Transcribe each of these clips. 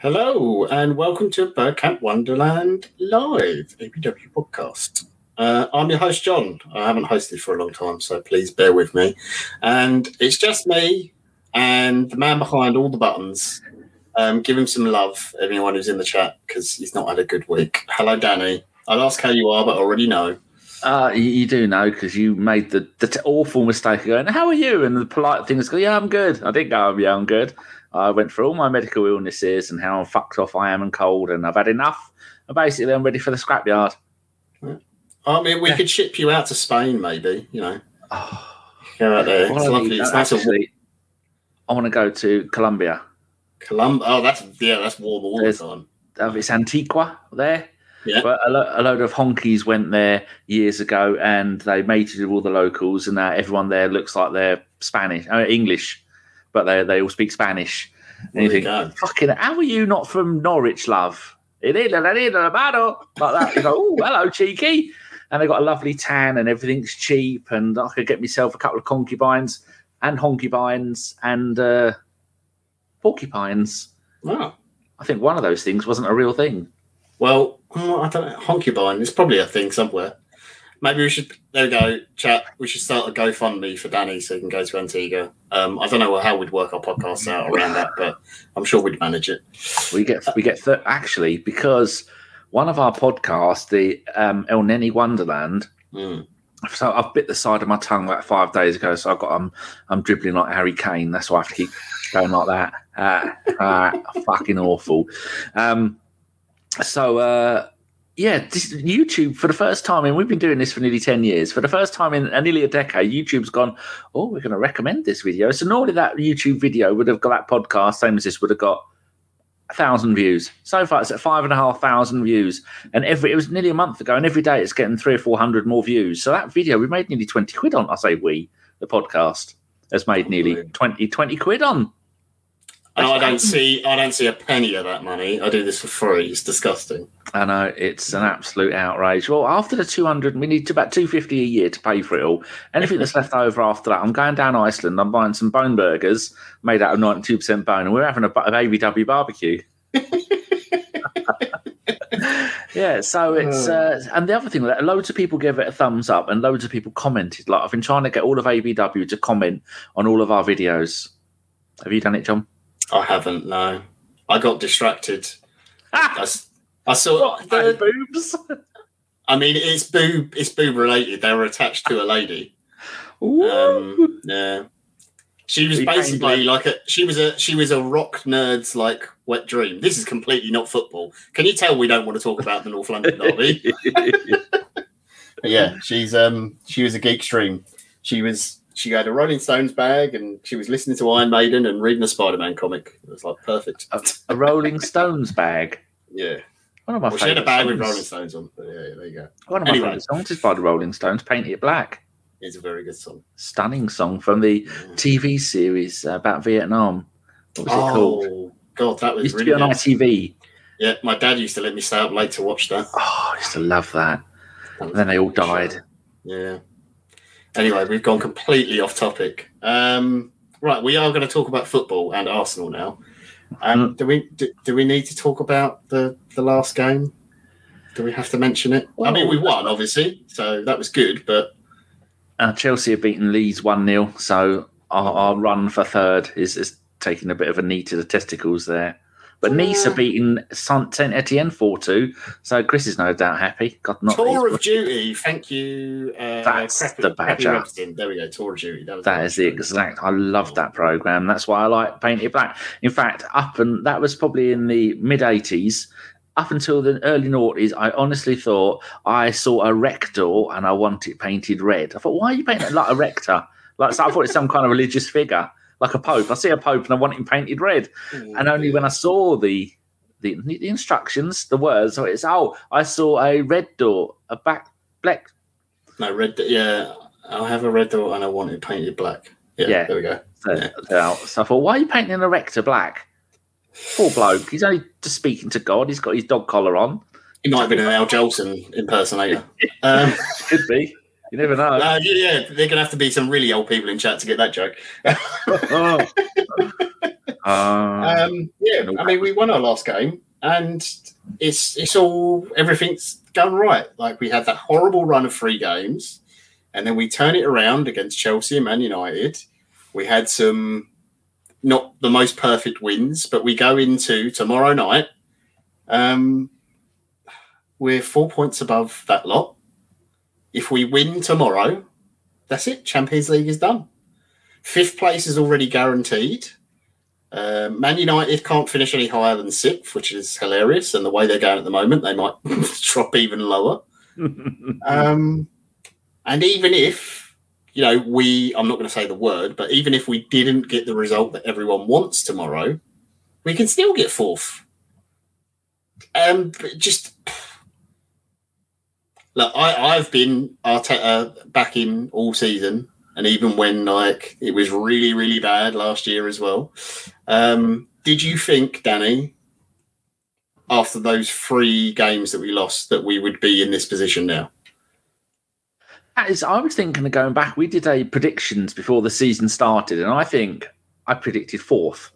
Hello, and welcome to Bergkamp Wonderland Live, ABW podcast. I'm your host, John. I haven't hosted for a long time, so please bear with me. And it's just me and the man behind all the buttons. Give him some love, everyone who's in the chat, because he's not had a good week. Hello, Danny. I'll ask how you are, but I already know. You do know, because you made the awful mistake of going, how are you? And the polite thing is, yeah, I'm good. I didn't go, yeah, I'm good. I went through all my medical illnesses and how fucked off I am and cold, and I've had enough. And basically, I'm ready for the scrapyard. I mean, we could ship you out to Spain, maybe, you know. Go out there. It's lovely. It's nice. Actually, I want to go to Colombia. Oh, that's warm all the time. It's Antigua there. Yeah. But a load of honkies went there years ago, and they mated with all the locals, and now everyone there looks like they're English, but they all speak Spanish. And you think, fucking, how are you not from Norwich, love? It is like that. You go, oh, hello, cheeky. And they got a lovely tan, and everything's cheap, and I could get myself a couple of concubines and honkybines and porcupines. Wow. I think one of those things wasn't a real thing. Well, I don't know. Honkybine. It's probably a thing somewhere. Maybe we should. There we go, chat. We should start a GoFundMe for Danny so he can go to Antigua. I don't know how we'd work our podcasts out around that, but I'm sure we'd manage it. Actually, because one of our podcasts, the El Nenny Wonderland. So I've bit the side of my tongue like 5 days ago. So I've got I'm dribbling like Harry Kane. That's why I have to keep going like that. Fucking awful. So, this YouTube, for the first time, and we've been doing this for nearly 10 years, for the first time in nearly a decade, YouTube's gone, oh, we're going to recommend this video. So normally that YouTube video would have got that podcast, same as this, would have got 1,000 views. So far, it's at 5,500 views. And it was nearly a month ago, and every day it's getting 300 or 400 more views. So that video, we made nearly 20 quid on. I say we, the podcast, has made nearly 20 quid on. No, I don't see a penny of that money. I do this for free. It's disgusting. I know, it's an absolute outrage. Well, after the 200, we need about 250 a year to pay for it all. Anything that's left over after that, I'm going down Iceland. I'm buying some bone burgers made out of 92% bone, and we're having an ABW barbecue. Yeah, so it's and the other thing, that loads of people gave it a thumbs up, and loads of people commented. Like, I've been trying to get all of ABW to comment on all of our videos. Have you done it, John? I haven't, no. I got distracted. I saw the boobs. I mean, it's boob related. They were attached to a lady. Yeah, she was basically like she was a rock nerd's like wet dream. This is completely not football. Can you tell we don't want to talk about the North London derby? Yeah, she was a geek's dream. She had a Rolling Stones bag, and she was listening to Iron Maiden and reading a Spider-Man comic. It was like perfect. A Rolling Stones bag? Yeah. One of my favourite songs. She had a bag with Rolling Stones on. But yeah, there you go. One of my favourite songs is by the Rolling Stones, Paint It Black. It's a very good song. Stunning song from the TV series about Vietnam. What was it called? Oh, God, that was really good. It used to be on ITV. Yeah, my dad used to let me stay up late to watch that. Oh, I used to love that. And then they all died. Show. Yeah. Anyway, we've gone completely off topic. Right, we are going to talk about football and Arsenal now. Do we need to talk about the last game? Do we have to mention it? Well, I mean, we won, obviously, so that was good. But Chelsea have beaten Leeds 1-0, so our run for third is taking a bit of a knee to the testicles there. But Nice have beaten Saint Etienne 4-2, so Chris is no doubt happy. God, not Tour of Duty, thank you. That's the badger. There we go, Tour of Duty. That is the exact. I love that programme. That's why I like Paint It Black. In fact, that was probably in the mid-80s. Up until the early noughties, I honestly thought I saw a rector and I want it painted red. I thought, why are you painting it like a rector? I thought it's some kind of religious figure. like a pope. I see a pope and I want him painted red. And only when I saw the instructions, the words, so it's, oh, I saw a red door, a back black. No, red, yeah. I have a red door and I want it painted black. Yeah. There we go. So I thought, why are you painting a rector black? Poor bloke. He's only just speaking to God. He's got his dog collar on. He might have been an Al Jolson impersonator. Could be. You never know. Yeah, they're going to have to be some really old people in chat to get that joke. I mean, we won our last game, and it's all, everything's gone right. Like, we had that horrible run of 3 games, and then we turn it around against Chelsea and Man United. We had some not the most perfect wins, but we go into tomorrow night. We're 4 points above that lot. If we win tomorrow, that's it. Champions League is done. 5th place is already guaranteed. Man United can't finish any higher than 6th, which is hilarious. And the way they're going at the moment, they might drop even lower. And even if, you know, I'm not going to say the word, but even if we didn't get the result that everyone wants tomorrow, we can still get 4th. Look, I've been Arteta backing all season, and even when it was really, really bad last year as well. Did you think, Danny, after those 3 games that we lost, that we would be in this position now? I was thinking of going back. We did a predictions before the season started, and I think I predicted 4th.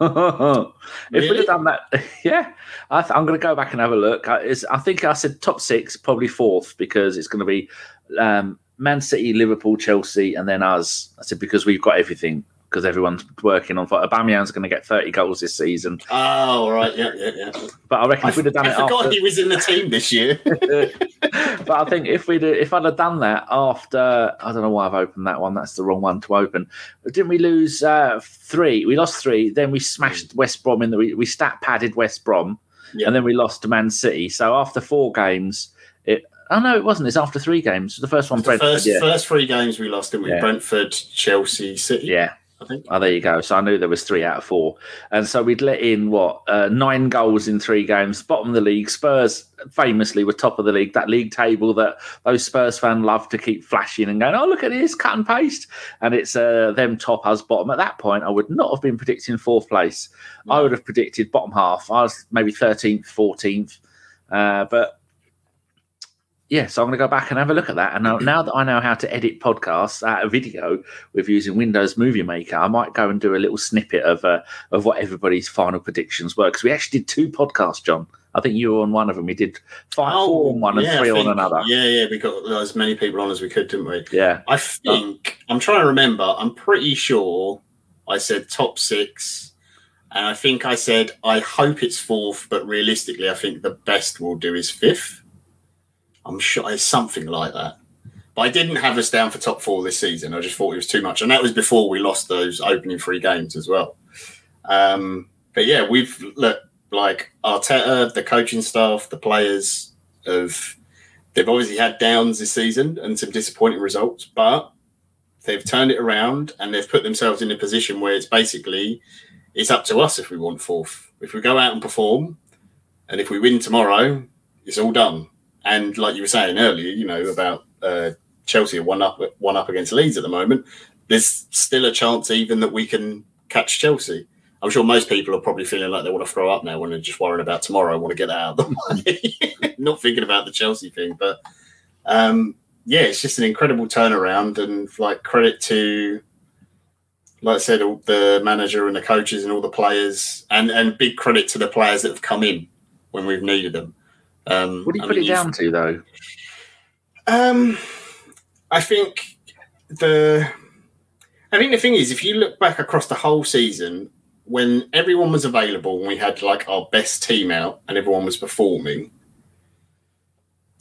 If we'd have done that, yeah, I'm going to go back and have a look. I think I said top 6, probably 4th, because it's going to be Man City, Liverpool, Chelsea, and then us. I said because we've got everything, because everyone's working on. Aubameyang's going to get 30 goals this season. Oh, all right, yeah. But I reckon if we'd have done I forgot he was in the team this year. But I think if I'd have done that after, I don't know why I've opened that one. That's the wrong one to open. But didn't we lose 3? We lost 3. Then we smashed West Brom we stat padded West Brom, and then we lost to Man City. So after 4 games, it wasn't. It's after 3 games. The first one, Brentford. First 3 games we lost, didn't we? Yeah. Brentford, Chelsea, City. Yeah. I think. Oh, there you go. So I knew there was 3 out of 4. And so we'd let in, 9 goals in 3 games, bottom of the league. Spurs famously were top of the league, that league table that those Spurs fans love to keep flashing and going, oh, look at this, cut and paste. And it's them top, us bottom. At that point, I would not have been predicting 4th place. I would have predicted bottom half. I was maybe 13th, 14th. So I'm going to go back and have a look at that. And now that I know how to edit podcasts, a video with using Windows Movie Maker, I might go and do a little snippet of what everybody's final predictions were. Because we actually did 2 podcasts, John. I think you were on one of them. We did 4 on one and 3 on another. Yeah, we got as many people on as we could, didn't we? Yeah. I think, I'm trying to remember, I'm pretty sure I said top 6. And I think I said, I hope it's 4th, but realistically, I think the best we'll do is 5th. I'm sure it's something like that. But I didn't have us down for top 4 this season. I just thought it was too much. And that was before we lost those opening 3 games as well. Arteta, the coaching staff, the players, they've obviously had downs this season and some disappointing results, but they've turned it around and they've put themselves in a position where it's basically, it's up to us if we want 4th. If we go out and perform and if we win tomorrow, it's all done. And like you were saying earlier, you know, about Chelsea are one up against Leeds at the moment. There's still a chance even that we can catch Chelsea. I'm sure most people are probably feeling like they want to throw up now when they're just worrying about tomorrow. I want to get that out of the money. Not thinking about the Chelsea thing. But, it's just an incredible turnaround. And, credit to, like I said, all the manager and the coaches and all the players. And big credit to the players that have come in when we've needed them. What do you put it down to, though? I think the thing is, if you look back across the whole season, when everyone was available and we had our best team out and everyone was performing,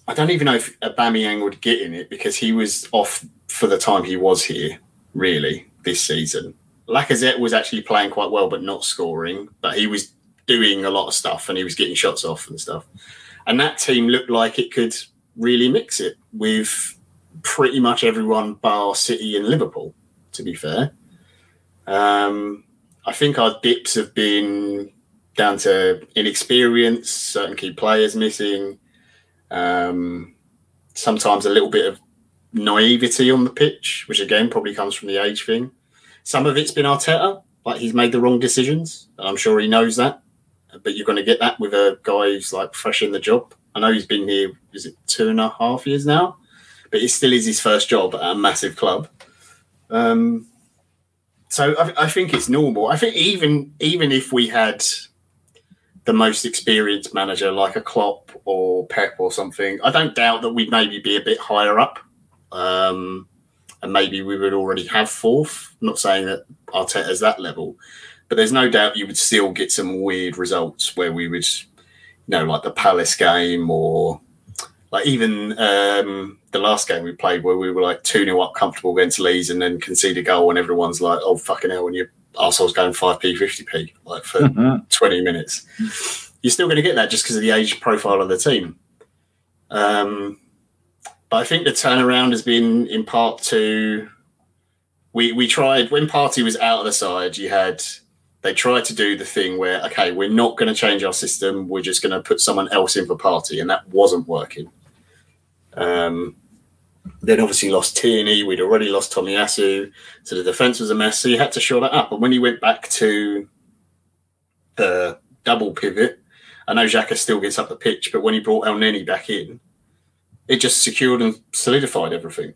I don't even know if Aubameyang would get in it because he was off for the time he was here, really, this season. Lacazette was actually playing quite well but not scoring, but he was doing a lot of stuff and he was getting shots off and stuff. And that team looked like it could really mix it with pretty much everyone bar City and Liverpool, to be fair. I think our dips have been down to inexperience, certain key players missing, sometimes a little bit of naivety on the pitch, which again probably comes from the age thing. Some of it's been Arteta, like he's made the wrong decisions, and I'm sure he knows that. But you're going to get that with a guy who's like fresh in the job. I know he's been here, is it 2.5 years now? But it still is his first job at a massive club. So I think it's normal. I think even if we had the most experienced manager like a Klopp or Pep or something, I don't doubt that we'd maybe be a bit higher up. And maybe we would already have fourth. I'm not saying that Arteta's that level, but there's no doubt you would still get some weird results where we would, like the Palace game or like even the last game we played where we were like 2-0 up comfortable against Leeds and then concede a goal and everyone's like, oh, fucking hell, and your arsehole's going 5p, 50p, like for 20 minutes. You're still going to get that just because of the age profile of the team. But I think the turnaround has been in part to we tried when Partey was out of the side. They tried to do the thing where okay, we're not going to change our system. We're just going to put someone else in for Partey, and that wasn't working. Then obviously lost Tierney. We'd already lost Tomiyasu, so the defense was a mess. So you had to shore that up. And when he went back to the double pivot, I know Xhaka still gets up the pitch, but when he brought El Neni back in, it just secured and solidified everything.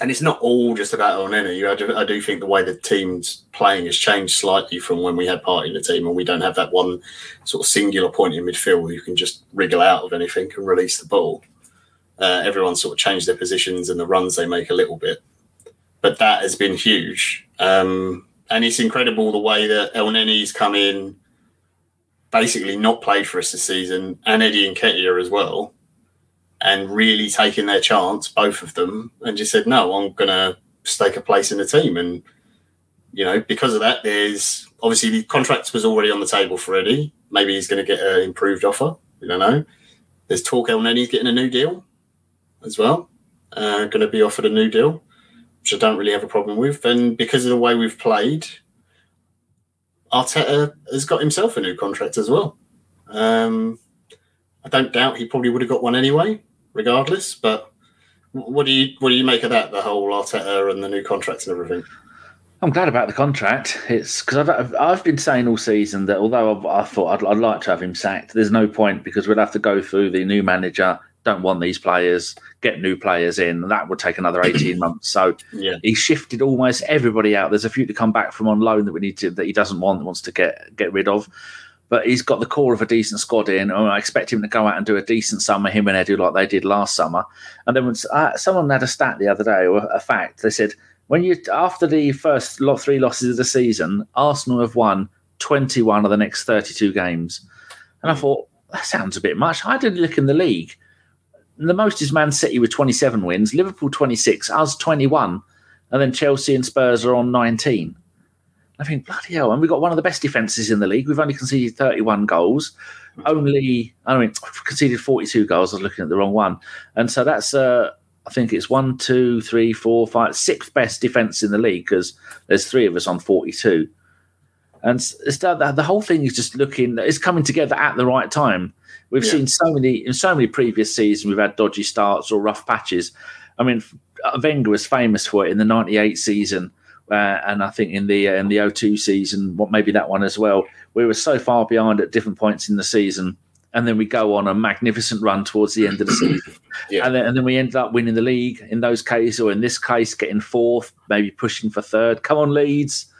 And it's not all just about El Neni. I do think the way the team's playing has changed slightly from when we had Partey in the team, and we don't have that one sort of singular point in midfield where you can just wriggle out of anything and release the ball. Everyone sort of changed their positions and the runs they make a little bit. But that has been huge. And it's incredible the way that El Neni's come in, basically not played for us this season, and Eddie Nketiah as well. And really taking their chance, both of them, and just said, no, I'm going to stake a place in the team. And, because of that, there's obviously the contract was already on the table for Eddie. Maybe he's going to get an improved offer. We don't know. There's talk El Neni's getting a new deal as well, going to be offered a new deal, which I don't really have a problem with. And because of the way we've played, Arteta has got himself a new contract as well. I don't doubt he probably would have got one anyway, regardless, but what do you make of that, the whole Arteta and the new contracts and everything? I'm glad about the contract. It's because I've been saying all season that although I thought I'd like to have him sacked, there's no point because we'd have to go through the new manager, don't want these players, get new players in, and that would take another 18 months. So yeah. He shifted almost everybody out. There's a few to come back from on loan that he doesn't want, wants to get rid of. But he's got the core of a decent squad in, and I expect him to go out and do a decent summer, him and Edu, like they did last summer. And then when, someone had a stat the other day, or a fact, they said, after the first 3 losses of the season, Arsenal have won 21 of the next 32 games. And I thought, that sounds a bit much. I didn't look in the league. The most is Man City with 27 wins, Liverpool 26, us 21, and then Chelsea and Spurs are on 19. I think, bloody hell, and we've got one of the best defences in the league. We've only conceded 31 goals. Conceded 42 goals. I was looking at the wrong one. And so that's, I think it's 6th best defence in the league because there's 3 of us on 42. And it's, the whole thing is just looking, it's coming together at the right time. We've seen so many previous seasons, we've had dodgy starts or rough patches. I mean, Wenger was famous for it in the 98 season. And I think in the 0-2 season, maybe that one as well, we were so far behind at different points in the season, and then we go on a magnificent run towards the end of the season, and then we ended up winning the league in those cases, or in this case, getting 4th, maybe pushing for 3rd. Come on, Leeds,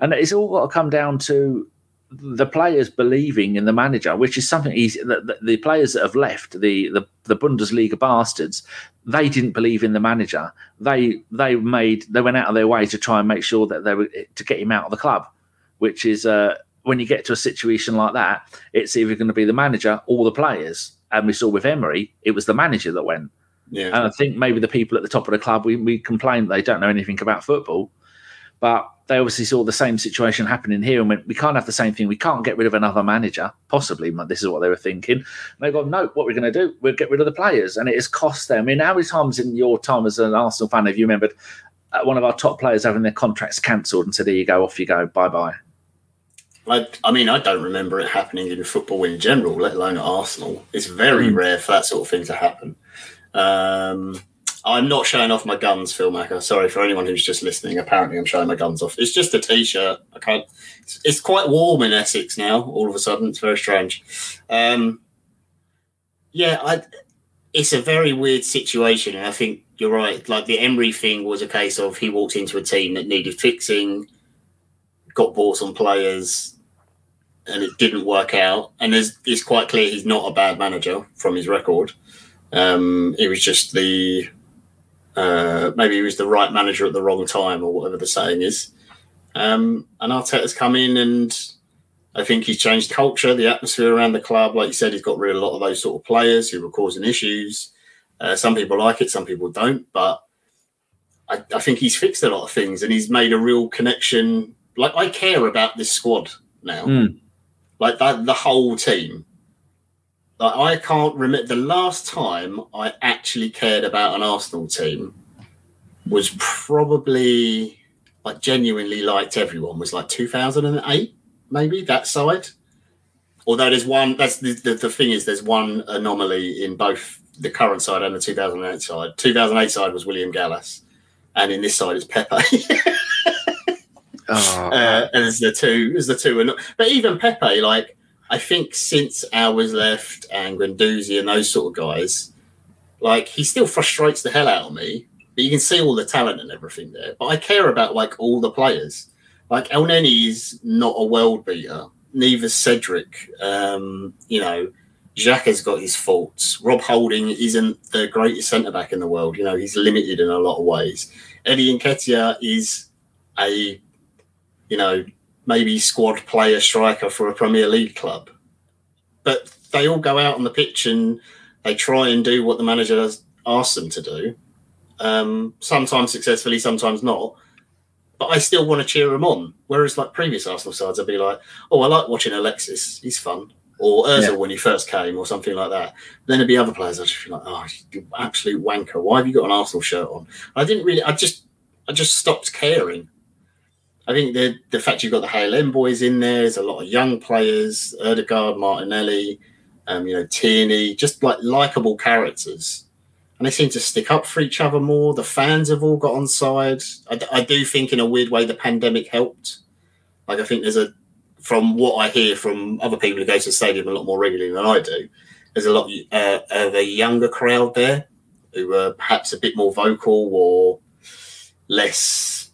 and it's all got to come down to the players believing in the manager, which is something the players that have left the Bundesliga bastards. They didn't believe in the manager. They went out of their way to try and make sure that to get him out of the club, which is when you get to a situation like that, it's either going to be the manager or the players. And we saw with Emery, it was the manager that went. Yeah. And I think maybe the people at the top of the club, we complain they don't know anything about football, but they obviously saw the same situation happening here and went, we can't have the same thing. We can't get rid of another manager, possibly. This is what they were thinking. And they go, no, what we're going to do, we'll get rid of the players. And it has cost them. I mean, how many times in your time as an Arsenal fan have you remembered one of our top players having their contracts cancelled and said, "Here you go, off you go, bye bye." I mean, I don't remember it happening in football in general, let alone at Arsenal. It's very rare for that sort of thing to happen. I'm not showing off my guns, Phil Macker. Sorry for anyone who's just listening. Apparently, I'm showing my guns off. It's just a T-shirt. I can't. It's quite warm in Essex now. All of a sudden, it's very strange. It's a very weird situation, and I think you're right. Like, the Emery thing was a case of he walked into a team that needed fixing, got bought on players, and it didn't work out. And it's quite clear he's not a bad manager from his record. It was just maybe he was the right manager at the wrong time, or whatever the saying is. And Arteta's come in, and I think he's changed culture, the atmosphere around the club. Like you said, he's got rid of a lot of those sort of players who were causing issues. Some people like it, some people don't. But I think he's fixed a lot of things, and he's made a real connection. Like, I care about this squad now. Like, the whole team. Like, I can't remember the last time I actually cared about an Arsenal team was probably, I genuinely liked everyone, was like 2008, maybe, that side. Although there's one, that's the thing is, there's one anomaly in both the current side and the 2008 side. 2008 side was William Gallas, and in this side it's Pepe. And it's the two. But even Pepe, like, I think since Hours left and Guendouzi and those sort of guys, like, he still frustrates the hell out of me. But you can see all the talent and everything there. But I care about, like, all the players. Like, El Neni is not a world beater. Neither's Cedric. Xhaka's got his faults. Rob Holding isn't the greatest centre-back in the world. You know, he's limited in a lot of ways. Eddie Nketiah is a, maybe squad player striker for a Premier League club. But they all go out on the pitch and they try and do what the manager asks them to do, sometimes successfully, sometimes not. But I still want to cheer them on. Whereas, like, previous Arsenal sides, I'd be like, oh, I like watching Alexis, he's fun. Or Ozil when he first came or something like that. Then there'd be other players I'd just be like, oh, you absolute wanker. Why have you got an Arsenal shirt on? I just stopped caring. I think the fact you've got the HLM boys in there, there's a lot of young players, Odegaard, Martinelli, Tierney, just like likeable characters. And they seem to stick up for each other more. The fans have all got on side. I do think in a weird way the pandemic helped. Like, I think from what I hear from other people who go to the stadium a lot more regularly than I do, there's a lot of a younger crowd there who were perhaps a bit more vocal or less,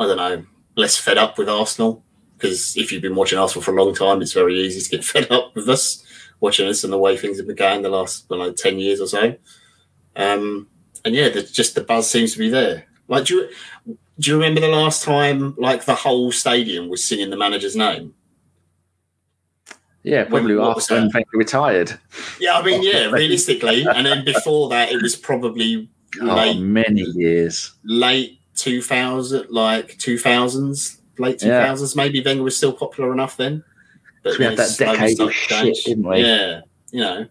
I don't know, less fed up with Arsenal, because if you've been watching Arsenal for a long time, it's very easy to get fed up with us, watching us and the way things have been going the last 10 years or so. The buzz seems to be there. Like, do you remember the last time, like, the whole stadium was singing the manager's name? Yeah, probably after when Wenger retired. Yeah, I mean, yeah, realistically. And then before that, it was probably many years. Late 2000, like 2000s, late 2000s, maybe Wenger was still popular enough then. But we had that decade of shit, didn't we? Yeah,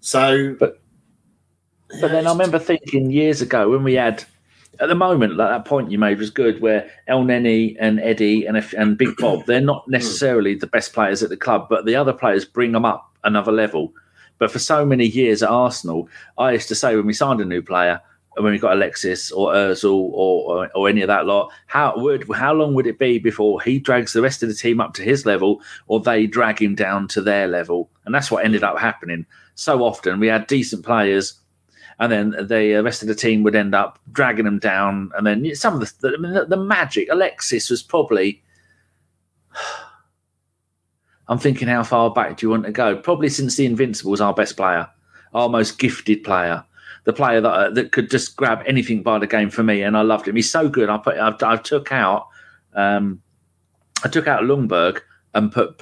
So, but then I remember thinking years ago when we had, at the moment, like that point you made was good, where El Neni and Eddie and Big Bob, they're not necessarily the best players at the club, but the other players bring them up another level. But for so many years at Arsenal, I used to say when we signed a new player, when we got Alexis or Ozil or any of that lot, how long would it be before he drags the rest of the team up to his level, or they drag him down to their level? And that's what ended up happening so often. We had decent players, and then the rest of the team would end up dragging them down. And then some of the magic, Alexis was probably, I'm thinking, how far back do you want to go? Probably since the Invincibles, our best player, our most gifted player. The player that could just grab anything by the game for me, and I loved him. He's so good. I took out Ljungberg and put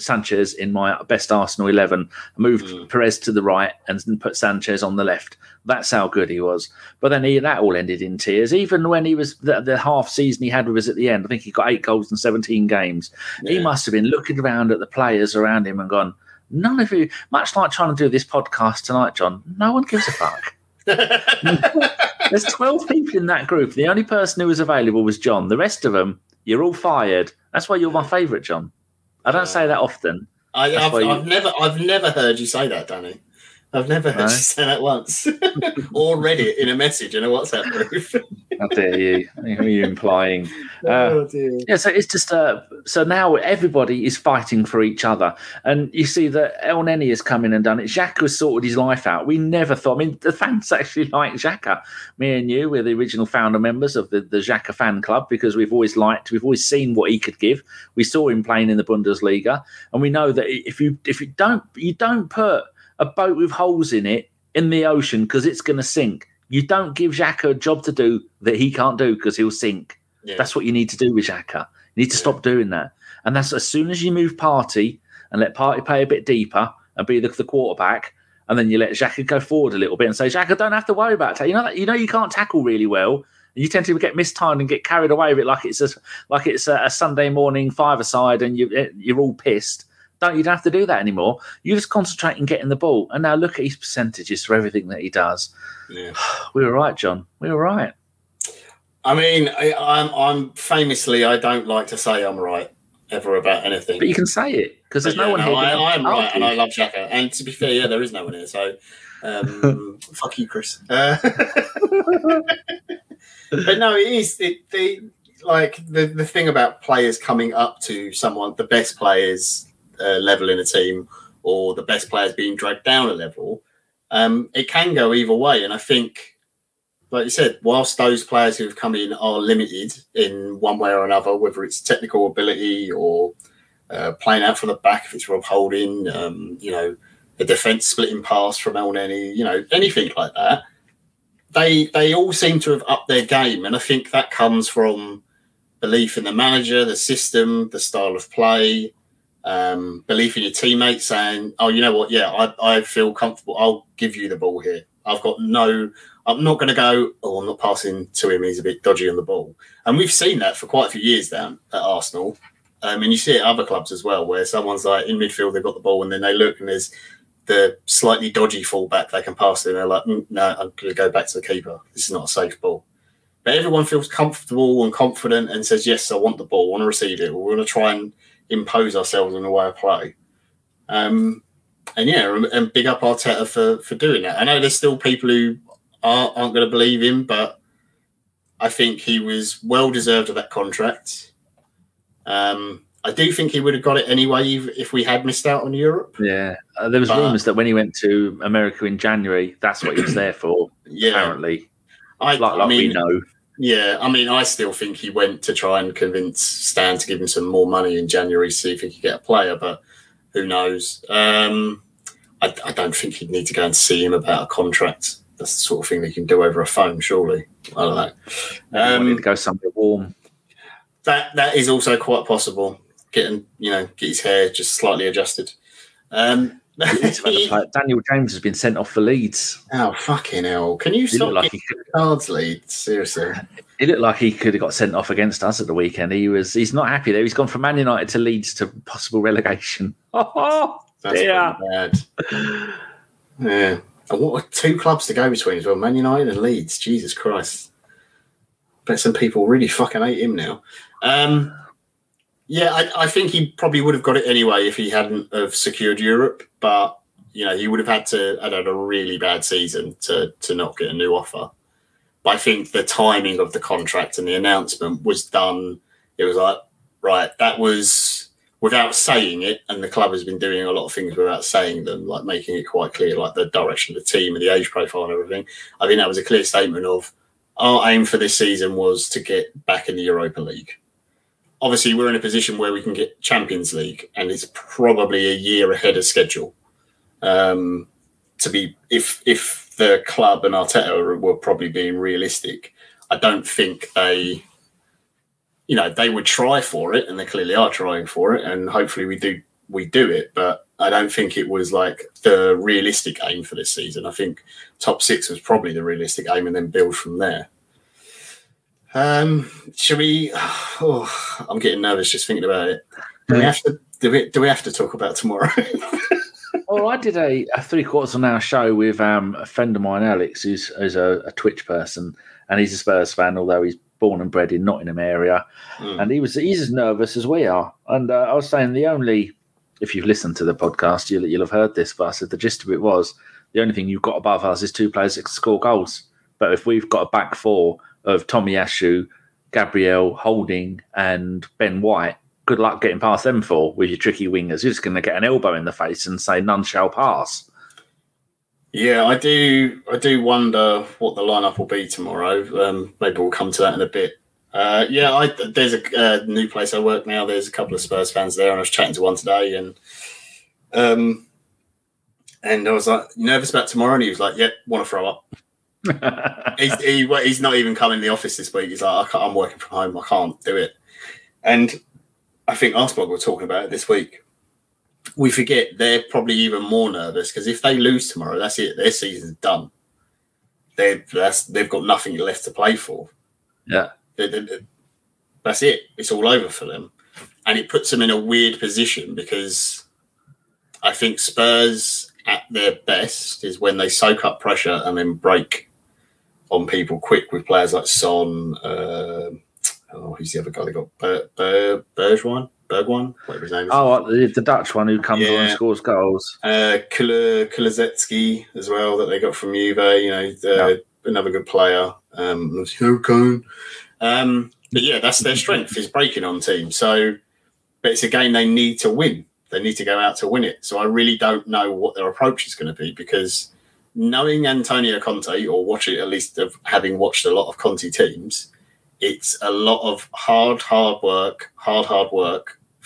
Sanchez in my best Arsenal 11. I moved Perez to the right and put Sanchez on the left. That's how good he was. But then that all ended in tears. Even when he was the half season he had with us at the end, I think he got 8 goals in 17 games. Yeah. He must have been looking around at the players around him and gone, none of you, much like trying to do this podcast tonight, John, no one gives a fuck. There's 12 people in that group. The only person who was available was John. The rest of them, you're all fired. That's why you're my favourite, John. I don't say that often. I've never heard you say that, Danny. I've never heard you say that once, or read it in a message in a WhatsApp group. How dare you? Who are you implying? Yeah, so it's just so now everybody is fighting for each other, and you see that El Neni has come in and done it. Xhaka has sorted his life out. We never thought. I mean, the fans actually like Xhaka. Me and you, we're the original founder members of the Xhaka fan club because we've always liked. We've always seen what he could give. We saw him playing in the Bundesliga, and we know that if you don't put a boat with holes in it in the ocean because it's going to sink. You don't give Xhaka a job to do that he can't do because he'll sink. Yeah. That's what you need to do with Xhaka. You need to stop doing that. And that's as soon as you move Partey and let Partey play a bit deeper and be the quarterback, and then you let Xhaka go forward a little bit and say, Xhaka, don't have to worry about tackling. You know you can't tackle really well. You tend to get mistimed and get carried away with it like it's a Sunday morning five-a-side and you're all pissed. You don't have to do that anymore. You just concentrate on getting the ball. And now look at his percentages for everything that he does. Yeah. We were right, John. We were right. I mean, I'm famously, I don't like to say I'm right ever about anything. But you can say it because there's no one here. I'm right and I love Xhaka. And to be fair, there is no one here. So fuck you, Chris. But no, it is. The thing about players coming up to someone, the best players level in a team or the best players being dragged down a level, it can go either way. And I think, like you said, whilst those players who have come in are limited in one way or another, whether it's technical ability or playing out from the back if it's Rob Holding, a defence splitting pass from El Neni, anything like that, they all seem to have upped their game. And I think that comes from belief in the manager, the system, the style of play, belief in your teammates saying, oh, you know what? Yeah, I feel comfortable. I'll give you the ball here. I'm not going to go, oh, I'm not passing to him. He's a bit dodgy on the ball. And we've seen that for quite a few years now at Arsenal. And you see it at other clubs as well, where someone's like in midfield, they've got the ball and then they look and there's the slightly dodgy fullback they can pass to. And they're like, no, I'm going to go back to the keeper. This is not a safe ball. But everyone feels comfortable and confident and says, yes, I want the ball. I want to receive it. We're going to try and impose ourselves on the way of play. And big up Arteta for doing that. I know there's still people who aren't going to believe him, but I think he was well-deserved of that contract. I do think he would have got it anyway if we had missed out on Europe. Yeah. There was rumours that when he went to America in January, that's what he was there for, apparently. We know. Yeah, I mean, I still think he went to try and convince Stan to give him some more money in January to see if he could get a player, but who knows? I don't think he'd need to go and see him about a contract. That's the sort of thing they can do over a phone, surely. I don't know. Wanted to go somewhere warm. That is also quite possible. Get his hair just slightly adjusted. Daniel James has been sent off for Leeds. Oh, fucking hell. Can you stop getting cards, Leeds? Seriously. It looked like he could have got sent off against us at the weekend. He's not happy there. He's gone from Man United to Leeds to possible relegation. Oh, that's bad. Yeah. And what are two clubs to go between as well? Man United and Leeds. Jesus Christ. Bet some people really fucking hate him now. Yeah, I think he probably would have got it anyway if he hadn't have secured Europe. But, he would have had a really bad season to not get a new offer. But I think the timing of the contract and the announcement was done. It was like, right, that was without saying it. And the club has been doing a lot of things without saying them, like making it quite clear, like the direction of the team and the age profile and everything. I think that was a clear statement of our aim for this season was to get back in the Europa League. Obviously, we're in a position where we can get Champions League, and it's probably a year ahead of schedule. If the club and Arteta were probably being realistic, I don't think they would try for it, and they clearly are trying for it, and hopefully we do it. But I don't think it was like the realistic aim for this season. I think top six was probably the realistic aim, and then build from there. I'm getting nervous just thinking about it. Do we have to talk about tomorrow? Oh, I did a 3/4 of an hour show with a friend of mine, Alex, who's a Twitch person, and he's a Spurs fan, although he's born and bred in Nottingham area, and he's as nervous as we are. And I was saying if you've listened to the podcast, you'll have heard this, but I said the gist of it was the only thing you've got above us is two players that score goals. But if we've got a back four of Tomiyasu, Gabriel, Holding, and Ben White, good luck getting past them four with your tricky wingers. You're just going to get an elbow in the face and say, none shall pass. Yeah, I do wonder what the lineup will be tomorrow. Maybe we'll come to that in a bit. There's a new place I work now. There's a couple of Spurs fans there, and I was chatting to one today, and I was like, "You nervous about tomorrow?" And he was like, "Yep, want to throw up." he's not even coming to the office this week. He's like, "I'm working from home. I can't do it." And I think Arsblog were talking about it this week. We forget they're probably even more nervous because if they lose tomorrow, that's it. Their season's done. They've got nothing left to play for. Yeah, that's it. It's all over for them, and it puts them in a weird position because I think Spurs at their best is when they soak up pressure and then break on people quick with players like Son. Who's the other guy they got? Bergwijn, whatever his name is. Oh, the Dutch one who comes on and scores goals. Kulusevski as well, that they got from Juve, another good player. But yeah, that's their strength, is breaking on teams. So, but it's a game they need to win. They need to go out to win it. So I really don't know what their approach is going to be because knowing Antonio Conte, or watching at least of having watched a lot of Conte teams, it's a lot of hard work for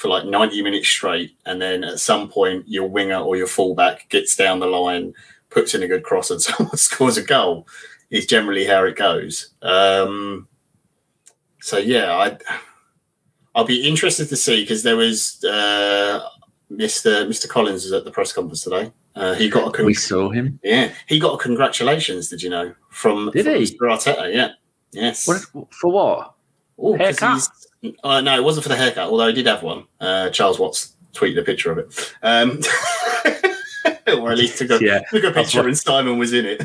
like 90 minutes straight. And then at some point, your winger or your fullback gets down the line, puts in a good cross, and someone scores a goal is generally how it goes. I'll be interested to see because there was Mr. Collins was at the press conference today. He got we saw him. Yeah, he got a congratulations. Did you know from he? Arteta? Yeah. Yes. For what? Ooh, haircut? No, it wasn't for the haircut, although he did have one. Charles Watts tweeted a picture of it. Or at least took a picture and Simon was in it.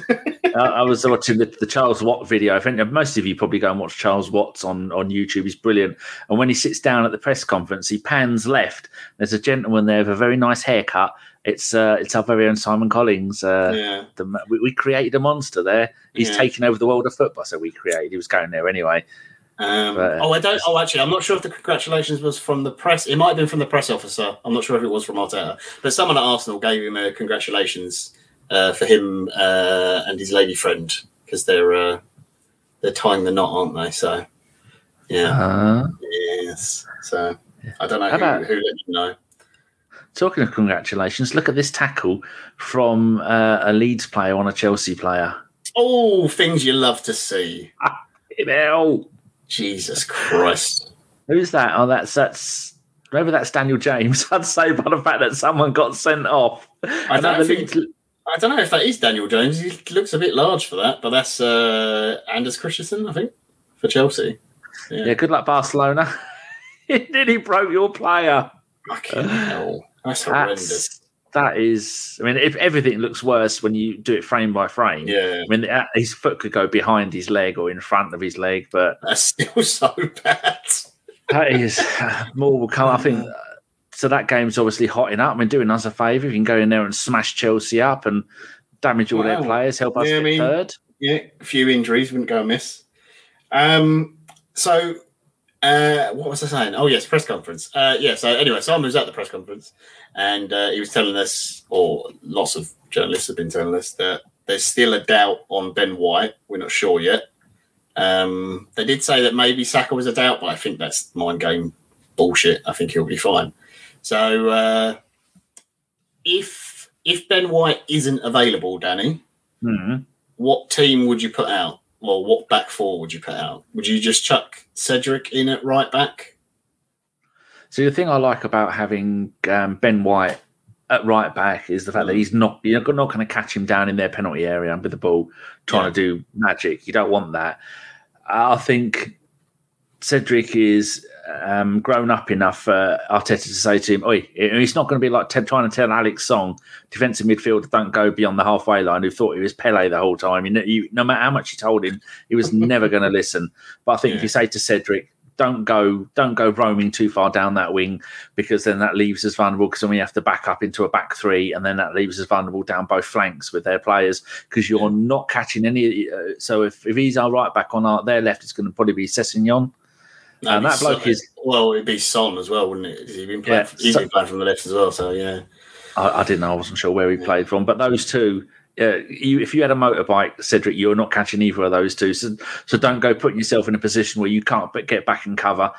I was watching the Charles Watt video. I think most of you probably go and watch Charles Watts on YouTube. He's brilliant. And when he sits down at the press conference, he pans left. There's a gentleman there with a very nice haircut. It's our very own Simon Collins. We created a monster there. He's taken over the world of football. So we created. He was going there anyway. Actually, I'm not sure if the congratulations was from the press. It might have been from the press officer. I'm not sure if it was from Arteta. But someone at Arsenal gave him a congratulations for him and his lady friend because they're tying the knot, aren't they? So, yeah. Yes. So, I don't know who let you know. Talking of congratulations, look at this tackle from a Leeds player on a Chelsea player. Oh, things you love to see. Jesus Christ. Who's that? Oh, that's Daniel James. I'd say by the fact that someone got sent off. I don't know if that is Daniel James. He looks a bit large for that, but that's Anders Christensen, I think, for Chelsea. Yeah, good luck, Barcelona. Did he broke your player? Fucking hell. That's horrendous. If everything looks worse when you do it frame by frame, yeah. I mean, his foot could go behind his leg or in front of his leg, but that's still so bad. That is more will come. I think so. That game's obviously hotting up. I mean, doing us a favour, if you can go in there and smash Chelsea up and damage all their players, help us get third. Yeah, a few injuries wouldn't go amiss. What was I saying? Oh, yes, press conference. So anyway, Simon was at the press conference and he was telling us, or lots of journalists have been telling us, that there's still a doubt on Ben White. We're not sure yet. They did say that maybe Saka was a doubt, but I think that's mind game bullshit. I think he'll be fine. So if Ben White isn't available, Danny, what team would you put out? Well, what back four would you put out? Would you just chuck Cedric in at right back? So the thing I like about having Ben White at right back is the fact that you're not going to catch him down in their penalty area with the ball trying to do magic. You don't want that. I think Cedric is grown up enough for Arteta to say to him, "Oi, it's not going to be like trying to tell Alex Song, defensive midfielder, don't go beyond the halfway line." Who thought he was Pele the whole time? No matter how much you told him, he was never going to listen. But I think if you say to Cedric, "Don't go roaming too far down that wing," because then that leaves us vulnerable. Because then we have to back up into a back three, and then that leaves us vulnerable down both flanks with their players because you're not catching any. So if he's our right back on their left, it's going to probably be Sessegnon. No, and that bloke is... Well, it'd be Son as well, wouldn't it? He's been playing from the left as well, so yeah. I didn't know. I wasn't sure where he played from. But those two, if you had a motorbike, Cedric, you're not catching either of those two. So don't go putting yourself in a position where you can't get back and cover.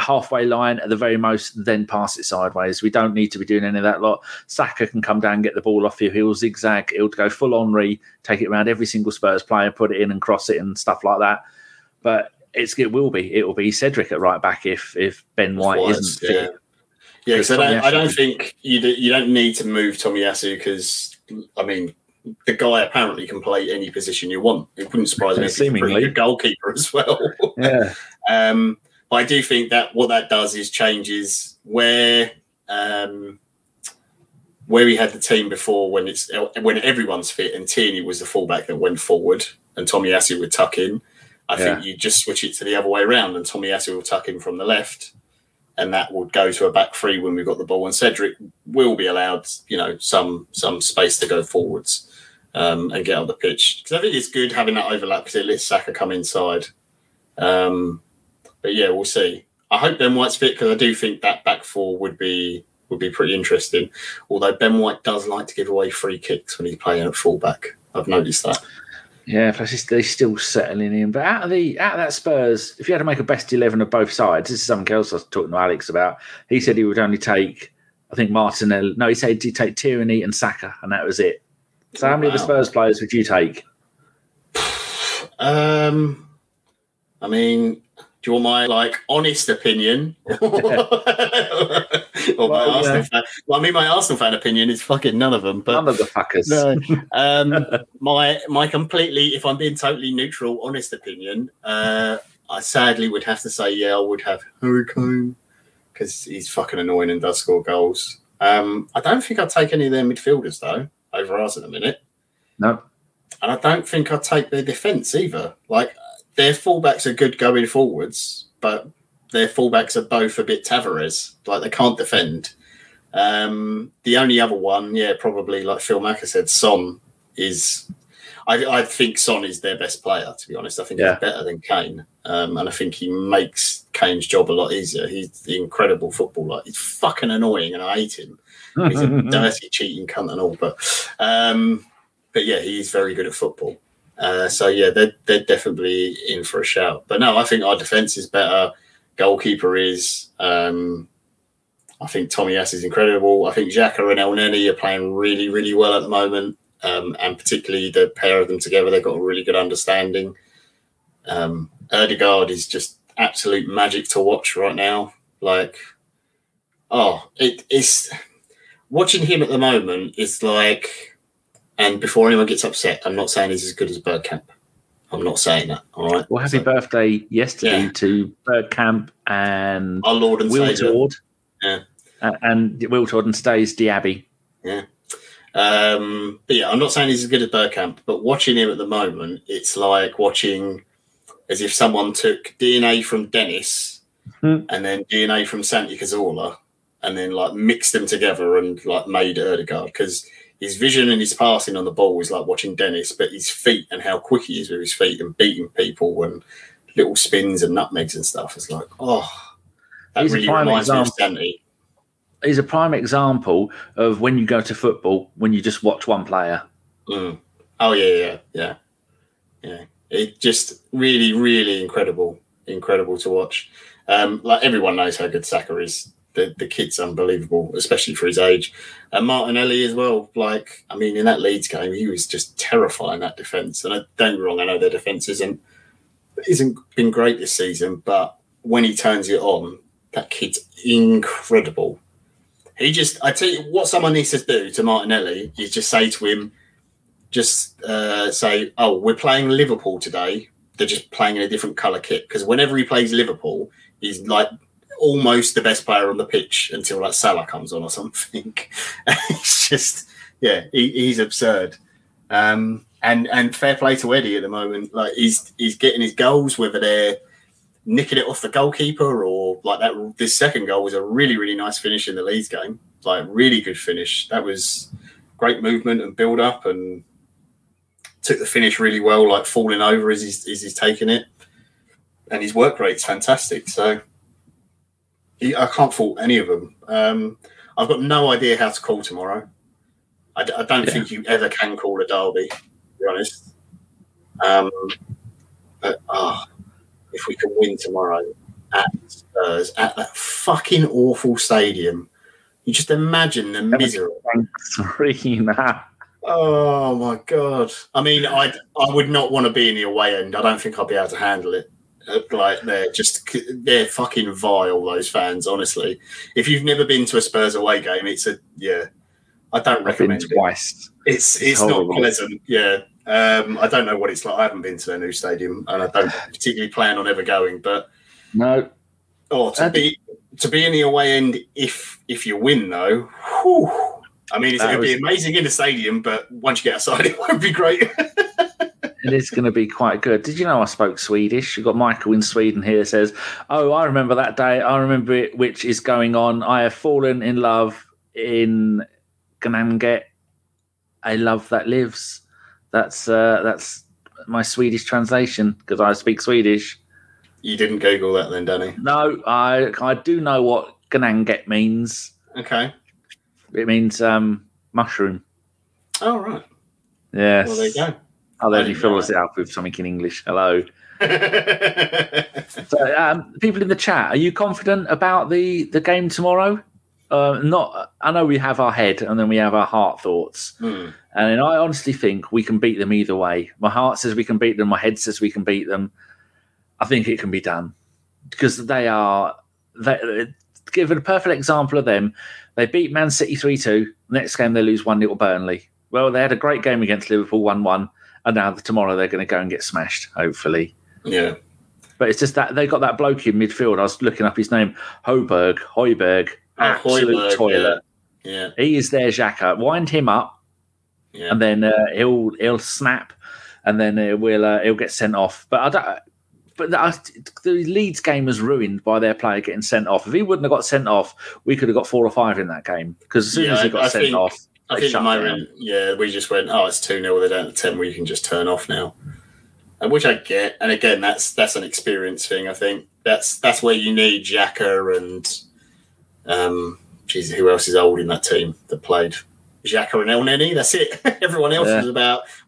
Halfway line at the very most, then pass it sideways. We don't need to be doing any of that lot. Saka can come down and get the ball off you. He'll zigzag. He'll go full Henry, take it around every single Spurs player, put it in and cross it and stuff like that. But... It will be Cedric at right back if Ben White isn't fit. Yeah, because I don't think you need to move Tomiyasu because the guy apparently can play any position you want. It wouldn't surprise me. Seemingly, he's a goalkeeper as well. Yeah, but I do think that what that does is changes where we had the team before when everyone's fit and Tierney was the fullback that went forward and Tomiyasu would tuck in. I think you just switch it to the other way around and Tomiyasu will tuck in from the left and that would go to a back three when we've got the ball and Cedric will be allowed, some space to go forwards and get on the pitch. Because I think it's good having that overlap because it lets Saka come inside. But, we'll see. I hope Ben White's fit because I do think that back four would be pretty interesting. Although Ben White does like to give away free kicks when he's playing at fullback. I've noticed that. Yeah, plus they're still settling in. But out of that Spurs, if you had to make a best 11 of both sides, this is something else I was talking to Alex about. He said he would only take, I think, Martinelli. No, he said he'd take Tierney and Saka, and that was it. So how many of the Spurs players would you take? Do you want my honest opinion? My Arsenal fan opinion is fucking none of them. But none of the fuckers. No. My completely, if I'm being totally neutral, honest opinion, I sadly would have to say, I would have Harry Kane because he's fucking annoying and does score goals. I don't think I'd take any of their midfielders though over us at the minute. No, and I don't think I'd take their defence either. Their fullbacks are good going forwards, but their fullbacks are both a bit Tavares. They can't defend. The only other one, probably like Phil Macker said, Son is... I think Son is their best player, to be honest. I think he's better than Kane. And I think he makes Kane's job a lot easier. He's the incredible footballer. He's fucking annoying and I hate him. He's a dirty, cheating cunt and all. But he's very good at football. They're definitely in for a shout. But no, I think our defence is better. Goalkeeper is. I think Tomiyasu is incredible. I think Xhaka and El Neni are playing really, really well at the moment, and particularly the pair of them together, they've got a really good understanding. Odegaard is just absolute magic to watch right now. It's watching him at the moment is like. And before anyone gets upset, I'm not saying he's as good as Bergkamp. I'm not saying that, all right? Well, happy birthday yesterday to Bergkamp and our Lord and Wiltord. Yeah. And Wiltord and Stays Diaby. Yeah. I'm not saying he's as good as Bergkamp, but watching him at the moment, it's like watching as if someone took DNA from Dennis and then DNA from Santi Cazorla and then, mixed them together and, made Odegaard because... His vision and his passing on the ball is like watching Dennis, but his feet and how quick he is with his feet and beating people and little spins and nutmegs and stuff. It's that really reminds me of Santi. He's a prime example of when you go to football, when you just watch one player. Mm. Oh, yeah. It just really, really incredible to watch. Everyone knows how good Saka is. The kid's unbelievable, especially for his age. And Martinelli as well. In that Leeds game, he was just terrifying that defence. And don't get me wrong, I know their defence isn't been great this season, but when he turns it on, that kid's incredible. I tell you, what someone needs to do to Martinelli is just say to him, we're playing Liverpool today, they're just playing in a different colour kit. Because whenever he plays Liverpool, he's like almost the best player on the pitch until like Salah comes on or something. It's just, yeah, he's absurd. And fair play to Eddie at the moment. Like he's getting his goals, whether they're nicking it off the goalkeeper or like that. This second goal was a really, really nice finish in the Leeds game. Like really good finish. That was great movement and build up and took the finish really well, like falling over as he's taking it. And his work rate's fantastic. So I can't fault any of them. I've got no idea how to call tomorrow. I don't think you ever can call a derby, to be honest. But if we can win tomorrow at Spurs, at that fucking awful stadium, you just imagine the misery. Oh, my God. I mean, I would not want to be in the away end. I don't think I'll be able to handle it. Like they're fucking vile, those fans, honestly. If you've never been to a Spurs away game, I don't recommend it. Twice. It's not pleasant. Yeah. I don't know what it's like. I haven't been to their new stadium and I don't particularly plan on ever going, but no. Oh, to be in the away end if you win though, whew, I mean it'll be amazing in the stadium, but once you get outside it won't be great. It is going to be quite good. Did you know I spoke Swedish? You've got Michael in Sweden here says, oh, I remember that day. I remember it, which is going on. I have fallen in love in Gnanget, a love that lives. That's my Swedish translation because I speak Swedish. You didn't Google that then, Danny? No, I do know what Gnanget means. Okay. It means mushroom. Oh, right. Yes. Well, there you go. Oh, then he fills it up with something in English. Hello. So, people in the chat, are you confident about the game tomorrow? I know we have our head and then we have our heart thoughts. Mm. And I honestly think we can beat them either way. My heart says we can beat them. My head says we can beat them. I think it can be done because given a perfect example of them, they beat Man City 3-2. Next game, they lose 1-0 Burnley. Well, they had a great game against Liverpool 1-1. And now tomorrow they're going to go and get smashed, hopefully. Yeah. But it's just that they got that bloke in midfield. I was looking up his name, Højbjerg. Absolute Højbjerg, toilet. Yeah. He is their Xhaka. Wind him up, and then he'll snap, and then he'll get sent off. But the Leeds game was ruined by their player getting sent off. If he wouldn't have got sent off, we could have got 4 or 5 in that game. Because as soon as he got sent off. I think at the moment, we just went, it's 2-0, they're down to 10, we can just turn off now. Which I get. And again, that's an experience thing, I think. That's where you need Xhaka and who else is old in that team that played? Xhaka and El Neni, that's it. Everyone else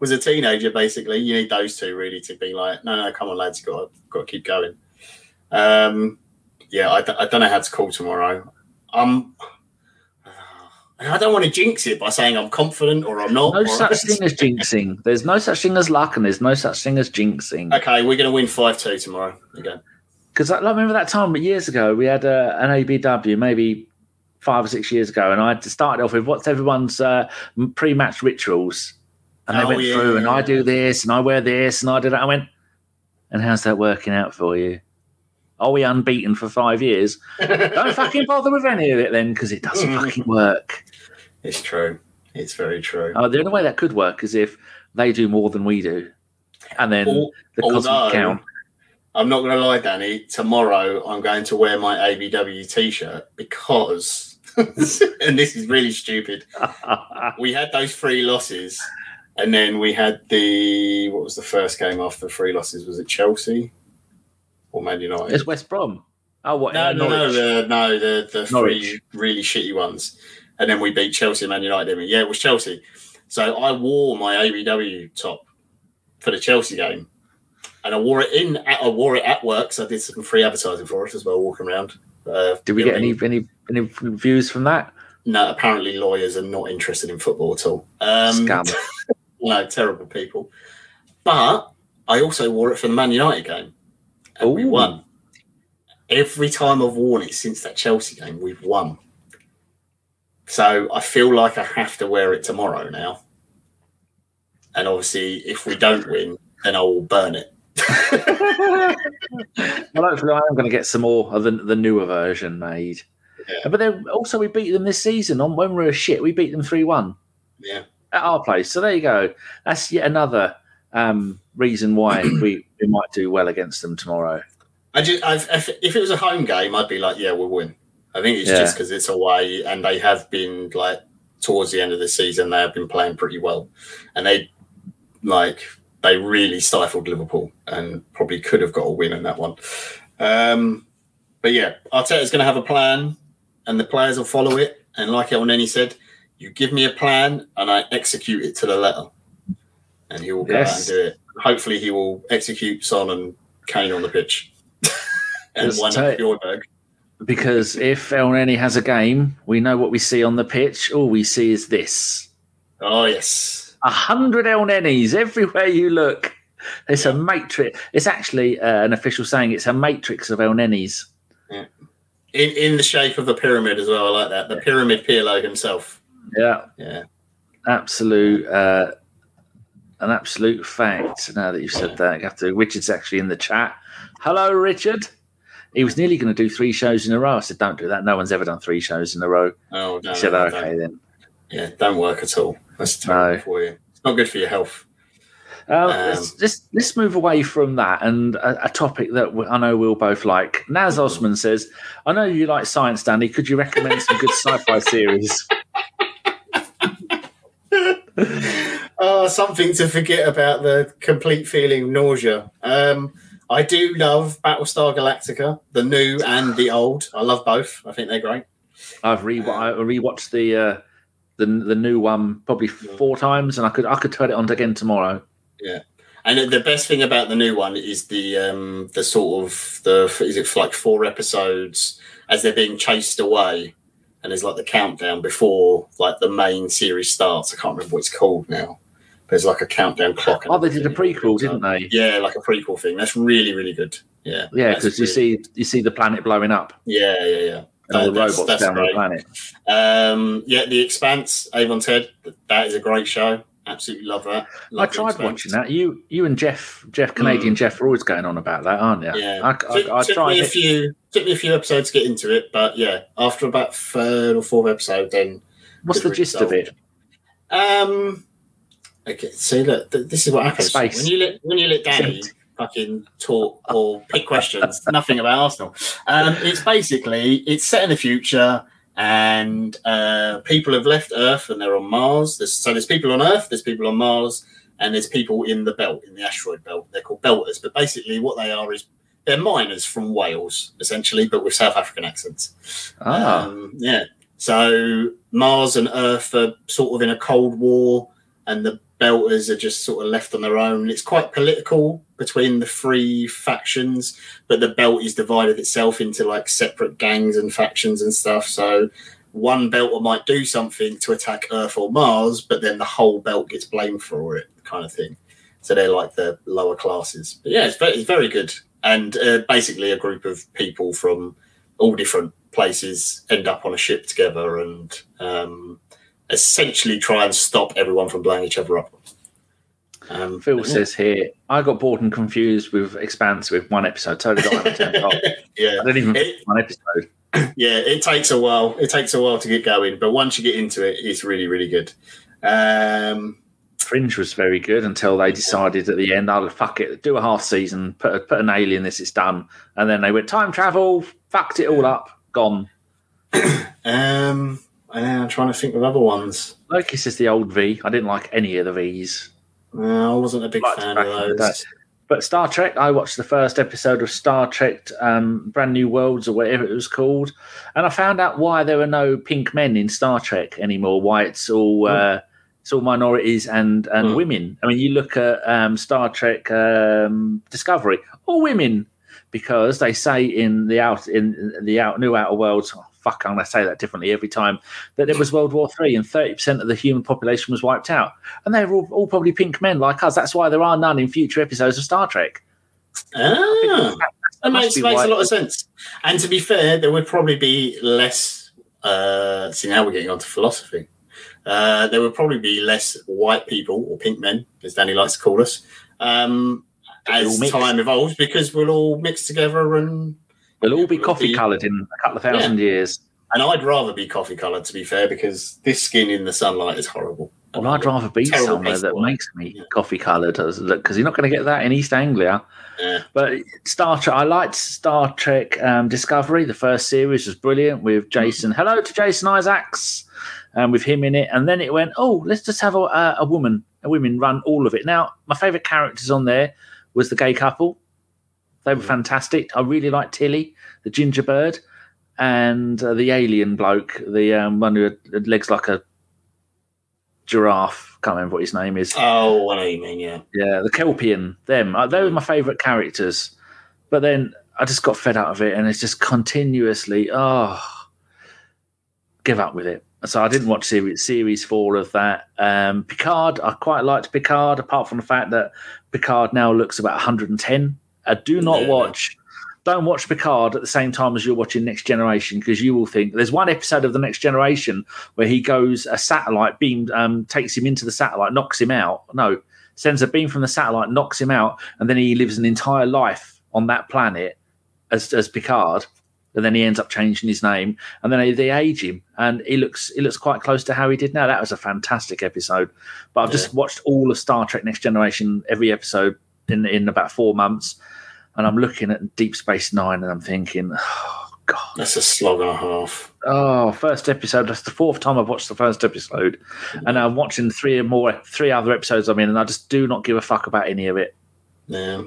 was a teenager basically. You need those two really to be like, no, come on lads, got to keep going. I don't know how to call tomorrow. I don't want to jinx it by saying I'm confident or I'm not. No such thing as jinxing. There's no such thing as luck and there's no such thing as jinxing. Okay, we're going to win 5-2 tomorrow again. Because I remember that time years ago, we had an ABW maybe 5 or 6 years ago, and I started off with what's everyone's pre-match rituals. And they went through and I do this and I wear this and I do that. I went, and how's that working out for you? Are we unbeaten for 5 years? Don't fucking bother with any of it then, because it doesn't fucking work. It's true. It's very true. The only way that could work is if they do more than we do. And then the cosmic count. I'm not going to lie, Danny. Tomorrow I'm going to wear my ABW T-shirt because, and this is really stupid, we had those 3 losses and then we had what was the first game after the 3 losses? Was it Chelsea? Or Man United. It's West Brom. Oh, what? The 3 really shitty ones, and then we beat Chelsea, and Man United. Yeah, it was Chelsea. So I wore my ABW top for the Chelsea game, and I wore it at work. So I did some free advertising for it as well, walking around. Did we get any views from that? No, apparently lawyers are not interested in football at all. Scam. No, terrible people. But I also wore it for the Man United game. And we won. Every time I've worn it since that Chelsea game, we've won. So I feel like I have to wear it tomorrow now. And obviously, if we don't win, then I will burn it Well, hopefully I am going to get some more of the newer version made. Yeah. But then also we beat them this season on when we were shit. We beat them 3-1. Yeah. At our place. So there you go. That's yet another reason why we might do well against them tomorrow. If it was a home game, I'd be like, yeah, we'll win. I think it's just because it's away, and they have been, like, towards the end of the season, they have been playing pretty well. And they really stifled Liverpool and probably could have got a win in that one. But yeah, Arteta's going to have a plan and the players will follow it. And like El Neni said, you give me a plan and I execute it to the letter. And he will go out and do it. Hopefully he will execute Son and Kane on the pitch. And one up Bjornberg. Because if El Neni has a game, we know what we see on the pitch. All we see is this. Oh, yes. 100 El Nenis everywhere you look. It's a matrix. It's actually an official saying. It's a matrix of El Nenis. Yeah. In the shape of a pyramid as well. I like that. The pyramid Pirlo himself. Yeah. Yeah. An absolute fact. Now that you've said that, you have to. Richard's actually in the chat. Hello, Richard. He was nearly going to do 3 shows in a row. I said, don't do that. No one's ever done 3 shows in a row. Oh, no. He said, okay, then. Yeah, don't work at all. That's terrible for you. It's not good for your health. Let's move away from that and a topic that I know we'll both like. Naz Osman says, I know you like science, Danny. Could you recommend some good sci-fi series? Oh, something to forget about the complete feeling nausea. I do love Battlestar Galactica, the new and the old. I love both. I think they're great. I've rewatched the new one probably 4 times, and I could turn it on again tomorrow. Yeah, and the best thing about the new one is the sort of is it like 4 episodes as they're being chased away, and there's like the countdown before like the main series starts. I can't remember what it's called now. There's like a countdown clock. Oh, they did a prequel, didn't they? Yeah, like a prequel thing. That's really, really good. Yeah. Yeah, because you see the planet blowing up. Yeah. And all the robots down on the planet. The Expanse, Avon's Head. That is a great show. Absolutely love that. I tried watching that. You and Jeff, Canadian Jeff, are always going on about that, aren't you? Yeah. Took me a few episodes to get into it, but yeah, after about 3rd or 4th episode, then. What's the gist of it? Okay, so look, this is what happens when you let Danny fucking talk or pick questions. Nothing about Arsenal. It's basically set in the future, and people have left Earth and they're on Mars. There's people on Earth, there's people on Mars, and there's people in the belt, in the asteroid belt. They're called Belters, but basically what they are is they're miners from Wales, essentially, but with South African accents. Ah. So Mars and Earth are sort of in a Cold War, and the Belters are just sort of left on their own. It's quite political between the 3 factions, but the belt is divided itself into like separate gangs and factions and stuff. So one Belter might do something to attack Earth or Mars, but then the whole belt gets blamed for it, kind of thing. So they're like the lower classes. But yeah, it's very good. And basically a group of people from all different places end up on a ship together and essentially try and stop everyone from blowing each other up. Phil says here, I got bored and confused with Expanse with 1 episode. Totally got it turned off. Yeah. I didn't even finish 1 episode. Yeah, it takes a while. It takes a while to get going, but once you get into it, it's really, really good. Fringe was very good until they decided at the end, oh, fuck it, do a half season, put an alien, this, it's done. And then they went, time travel, fucked it all up, gone. And then I'm trying to think of other ones. Loki says the old V. I didn't like any of the V's. No, I wasn't a big fan of those. But Star Trek, I watched the first episode of Star Trek Brand New Worlds or whatever it was called, and I found out why there were no pink men in Star Trek anymore, why it's all minorities and women. I mean, you look at Star Trek Discovery, all women, because they say in the Outer Worlds – fuck, I'm going to say that differently every time – that it was World War III and 30% of the human population was wiped out. And they were all probably pink men like us. That's why there are none in future episodes of Star Trek. Ah, that makes a lot of sense. And to be fair, there would probably be less... see, now we're getting on to philosophy. There would probably be less white people, or pink men, as Danny likes to call us, as time evolves, because we'll all mix together and we'll all be coffee coloured in a couple of thousand years. And I'd rather be coffee coloured, to be fair, because this skin in the sunlight is horrible. Well, I'd rather be somewhere that makes me coffee coloured, because you're not going to get that in East Anglia. Yeah. But Star Trek, I liked Star Trek Discovery. The first series was brilliant with Jason. Hello to Jason Isaacs, with him in it. And then it went, oh, let's just have a women run all of it. Now, my favourite characters on there was the gay couple. They were fantastic. I really liked Tilly, the ginger bird, and the alien bloke, the one who had legs like a giraffe. Can't remember what his name is. Oh, what do you mean? Yeah, the Kelpian. Them. They were my favourite characters, but then I just got fed out of it, and it's just continuously give up with it. So I didn't watch series 4 of that. Picard. I quite liked Picard, apart from the fact that Picard now looks about 110. Don't watch Picard at the same time as you're watching Next Generation, because you will think there's one episode of the Next Generation where he goes a satellite beam takes him into the satellite, knocks him out. No, sends a beam from the satellite, knocks him out, and then he lives an entire life on that planet as Picard, and then he ends up changing his name, and then they age him, and he looks quite close to how he did now. That was a fantastic episode, but I've just watched all of Star Trek Next Generation, every episode in about 4 months. And I'm looking at Deep Space Nine, and I'm thinking, oh, God. That's a slog and a half. Oh, first episode. That's the fourth time I've watched the first episode. Yeah. And I'm watching three other episodes I'm in, and I just do not give a fuck about any of it. Yeah.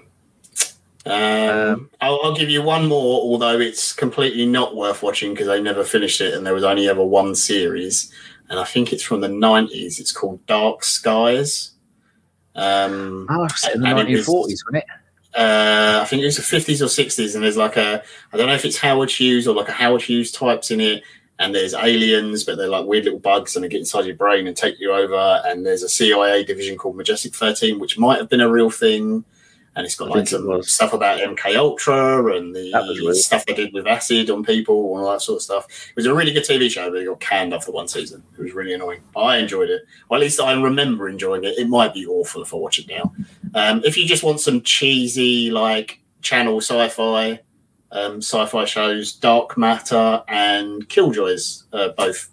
I'll give you one more, although it's completely not worth watching because I never finished it, and there was only ever one series. And I think it's from the 90s. It's called Dark Skies. It's in the 1940s, wasn't it? I think it was the 50s or 60s, and there's like I don't know if it's Howard Hughes or like a Howard Hughes types in it, and there's aliens, but they're like weird little bugs and they get inside your brain and take you over, and there's a CIA division called Majestic 13, which might have been a real thing, and it's got like some stuff about MK Ultra and the stuff they did with acid on people and all that sort of stuff. It was a really good TV show, but it got canned after one season. It was really annoying. I enjoyed it. Well, at least I remember enjoying it. It might be awful if I watch it now. If you just want some cheesy, like, channel sci-fi shows, Dark Matter and Killjoys are both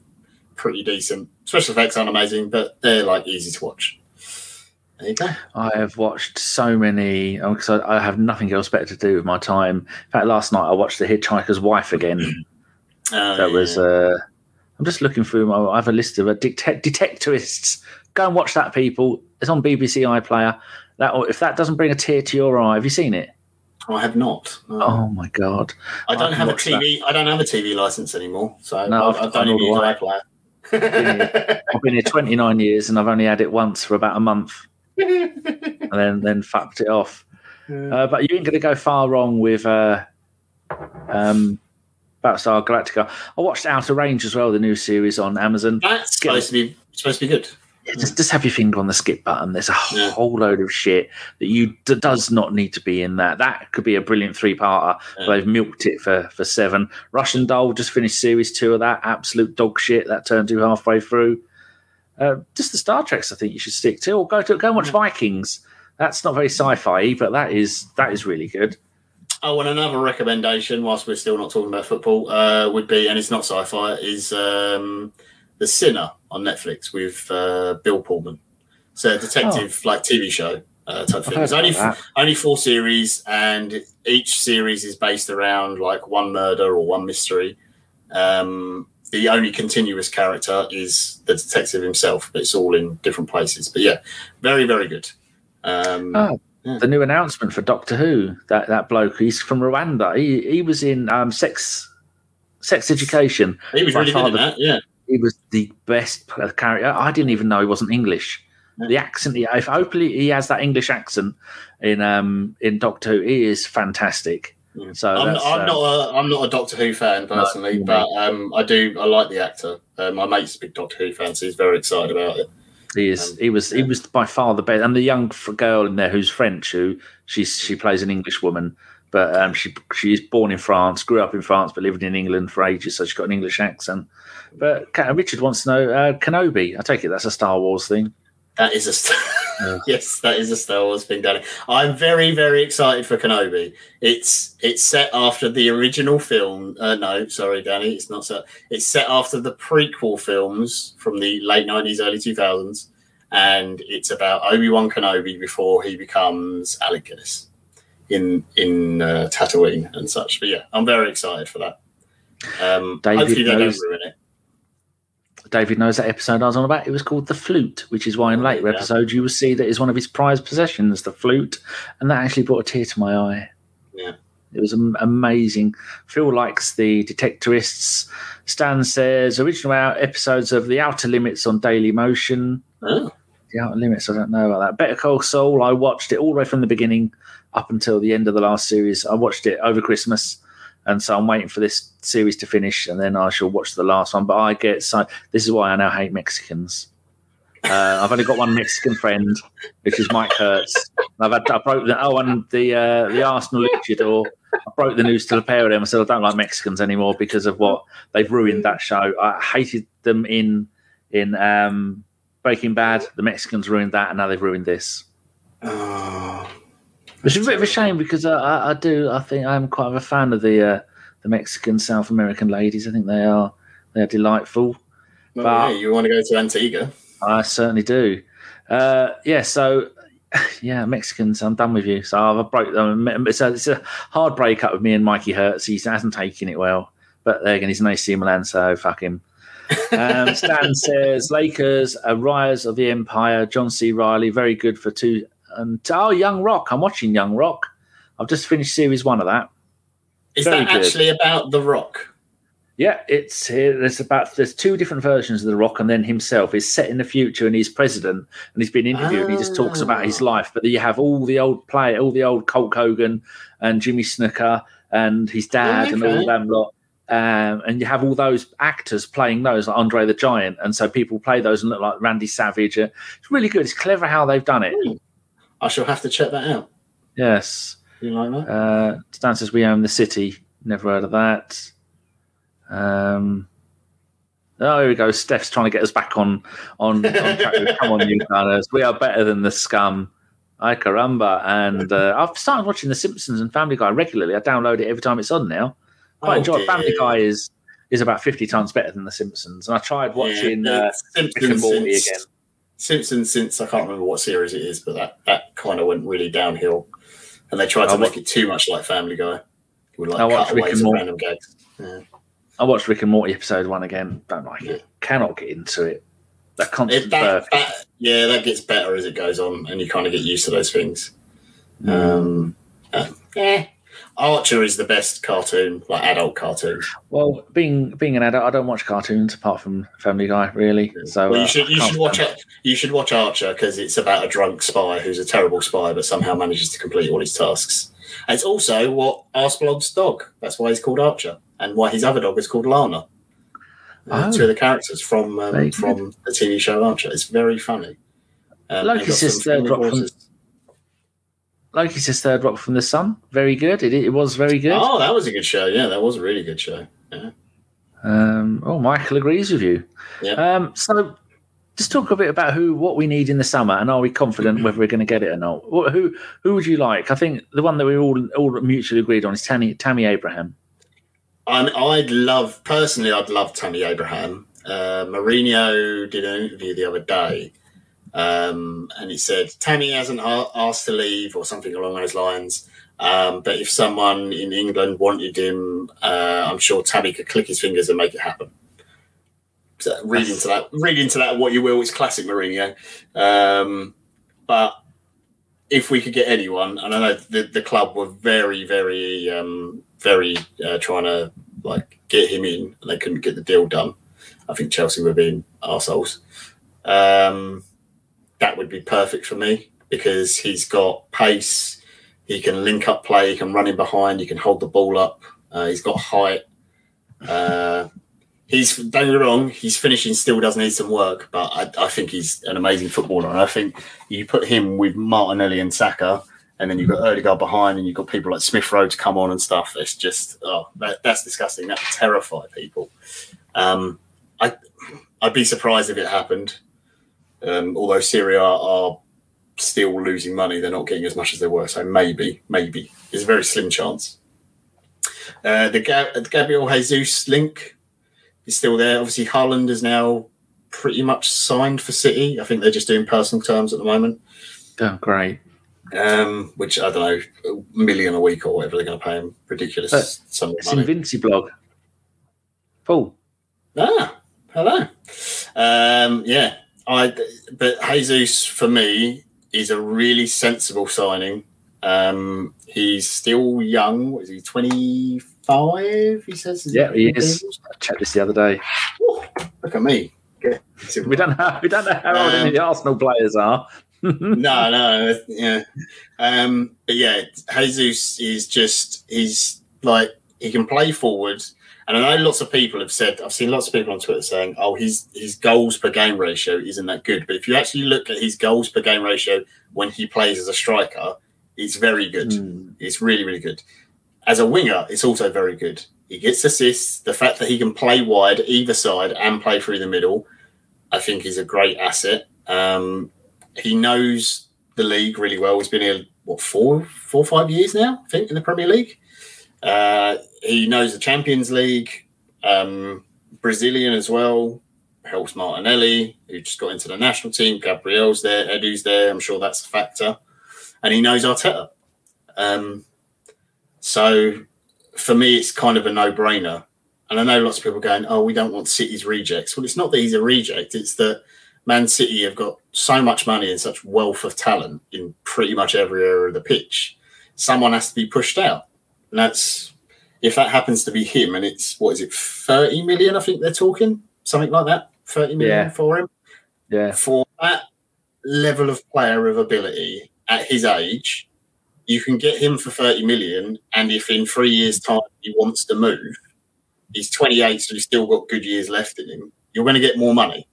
pretty decent. Special effects aren't amazing, but they're, like, easy to watch. There you go. I have watched so many because I have nothing else better to do with my time. In fact, last night I watched The Hitchhiker's Wife again. Was. I'm just looking through my. I have a list of detectivists. Go and watch that, people. It's on BBC iPlayer. If that doesn't bring a tear to your eye, have you seen it? I have not. Oh my God! I don't have a TV license anymore, so no, I've done all the iPlayer. I've been here 29 years, and I've only had it once for about a month. And then fucked it off. But you ain't going to go far wrong with Battlestar Galactica. I watched Outer Range as well, the new series on Amazon. That's supposed to be good. Yeah, just have your finger on the skip button. There's a whole load of shit that does not need to be in that. That could be a brilliant three-parter, but they've milked it for seven. Russian Doll just finished series 2 of that. Absolute dog shit. That turned to halfway through. Just the Star Treks, I think you should stick to, or go and watch Vikings. That's not very sci-fi, but that is really good. Oh, and another recommendation, whilst we're still not talking about football, would be, and it's not sci-fi, is The Sinner on Netflix with Bill Pullman. It's a detective TV show type film. There's only 4 series, and each series is based around like one murder or one mystery. The only continuous character is the detective himself, but it's all in different places. But yeah, very, very good. The new announcement for Doctor Who, that bloke, he's from Rwanda. He was in Sex Education. He was really good at that, yeah. He was the best character. I didn't even know he wasn't English. Yeah. The accent, hopefully he has that English accent in Doctor Who. He is fantastic. So I'm not a Doctor Who fan personally, but I like the actor. My mate's a big Doctor Who fan, so he's very excited about it. He is. He was by far the best. And the young girl in there who's French, she plays an English woman, but she is born in France, grew up in France, but lived in England for ages, so she's got an English accent. But Richard wants to know Kenobi. I take it that's a Star Wars thing. That is a Star Wars. Yes, that is a Star Wars thing, Danny. I'm very, very excited for Kenobi. It's set after the original film. No, sorry, Danny, it's not set. It's set after the prequel films from the late 90s, early 2000s. And it's about Obi-Wan Kenobi before he becomes Alec Guinness in Tatooine and such. But yeah, I'm very excited for that. Hopefully they don't ruin it. David knows that episode I was on about. It was called The Flute, which is why in later episodes you will see that it's one of his prized possessions, the flute, and that actually brought a tear to my eye. Yeah, it was amazing. Phil likes the Detectorists. Stan says original episodes of The Outer Limits on Daily Motion. Oh. The Outer Limits, I don't know about that. Better Call Saul, I watched it all the way from the beginning up until the end of the last series. I watched it over Christmas. And so I'm waiting for this series to finish, and then I shall watch the last one. But I get so this is why I now hate Mexicans. I've only got one Mexican friend, which is Mike Hertz. And the Arsenal luchador. I broke the news to the pair of them. I said I don't like Mexicans anymore because of what they've ruined that show. I hated them in Breaking Bad. The Mexicans ruined that, and now they've ruined this. Oh. Which is a bit of a shame because I think I'm quite of a fan of the Mexican South American ladies. I think they are delightful. Well, but yeah, you want to go to Antigua? I certainly do. Mexicans, I'm done with you. So I've broke them. So it's a hard breakup with me and Mikey Hertz. He hasn't taken it well, but there again, he's an AC Milan, so fuck him. Stan says Lakers, a rise of the empire. John C. Reilly, very good for two. And Young Rock. I'm watching Young Rock. I've just finished series 1 of that. Is that actually about The Rock? Yeah, there's two different versions of The Rock, and then himself is set in the future, and he's president, and he's been interviewed. And he just talks about his life, but you have all the old Hulk Hogan and Jimmy Snooker and his dad and all them lot. And you have all those actors playing those, like Andre the Giant, and so people play those and look like Randy Savage. It's really good. It's clever how they've done it. Really? I shall have to check that out. Yes. You like that? Stan says We Own the City. Never heard of that. Here we go. Steph's trying to get us back on track. Come on, you gunners. We are better than the scum. Ay caramba. And I've started watching The Simpsons and Family Guy regularly. I download it every time it's on now. Quite enjoy it. Family Guy is about 50 times better than The Simpsons. And I tried watching Rick and Morty again. Simpsons since I can't remember what series it is, but that kind of went really downhill, and they tried to make it too much like Family Guy. I watched Rick and Morty. Yeah. I watched Rick and Morty episode 1 again. Don't like it. Cannot get into it. That constant birth. That gets better as it goes on, and you kind of get used to those things. Archer is the best cartoon, like adult cartoon. Well, being an adult, I don't watch cartoons apart from Family Guy, really. So you should watch Archer because it's about a drunk spy who's a terrible spy but somehow manages to complete all his tasks. And it's also what Arsblog's dog. That's why he's called Archer, and why his other dog is called Lana. Two of the characters from the TV show Archer. It's very funny. Loki's his third drop from the sun. Very good. It was very good. Oh, that was a good show. Yeah, that was a really good show. Yeah. Michael agrees with you. Yeah. So just talk a bit about what we need in the summer, and are we confident whether we're going to get it or not? Who would you like? I think the one that we all mutually agreed on is Tammy Abraham. I'd love Tammy Abraham. Mourinho did an interview the other day. And he said, Tammy hasn't asked to leave or something along those lines. But if someone in England wanted him, I'm sure Tammy could click his fingers and make it happen. So read into that what you will. It's classic Mourinho. But if we could get anyone, and I know the club were very, very, very trying to like get him in, and they couldn't get the deal done. I think Chelsea were being arseholes. That would be perfect for me because he's got pace. He can link up play. He can run in behind. He can hold the ball up. He's got height. Don't get me wrong, his finishing still does need some work, but I think he's an amazing footballer. And I think you put him with Martinelli and Saka, and then you've got Odegaard behind, and you've got people like Smith Rowe to come on and stuff. It's just, that's disgusting. That would terrify people. I'd be surprised if it happened. Although Serie A are still losing money. They're not getting as much as they were. So maybe. It's a very slim chance. The Gabriel Jesus link is still there. Obviously, Haaland is now pretty much signed for City. I think they're just doing personal terms at the moment. Oh, great. Which, I don't know, $1 million a week or whatever they're going to pay him. Ridiculous sum of money. It's in Vinci blog. Paul. Ah, hello. Yeah. But Jesus, for me, is a really sensible signing. He's still young. What is he, 25? He says. Yeah, he is. I checked this the other day. Ooh, look at me. Yeah. We don't know how old any of the Arsenal players are. No. Yeah. But yeah, Jesus is just, he can play forward. And I know lots of people have said, I've seen lots of people on Twitter saying, oh, his goals per game ratio isn't that good. But if you actually look at his goals per game ratio when he plays as a striker, it's very good. Mm. It's really, really good. As a winger, it's also very good. He gets assists. The fact that he can play wide either side and play through the middle, I think is a great asset. He knows the league really well. He's been here, what, four or 5 years now, I think, in the Premier League. He knows the Champions League, Brazilian as well, helps Martinelli, who just got into the national team. Gabriel's there, Edu's there. I'm sure that's a factor. And he knows Arteta. So for me, it's kind of a no-brainer. And I know lots of people are going, oh, we don't want City's rejects. Well, it's not that he's a reject. It's that Man City have got so much money and such wealth of talent in pretty much every area of the pitch. Someone has to be pushed out. And that's, if that happens to be him, and it's, what is it, 30 million, I think they're talking, something like that, 30 million for him. Yeah. For that level of player of ability at his age, you can get him for 30 million, and if in 3 years' time he wants to move, he's 28, so he's still got good years left in him, you're going to get more money.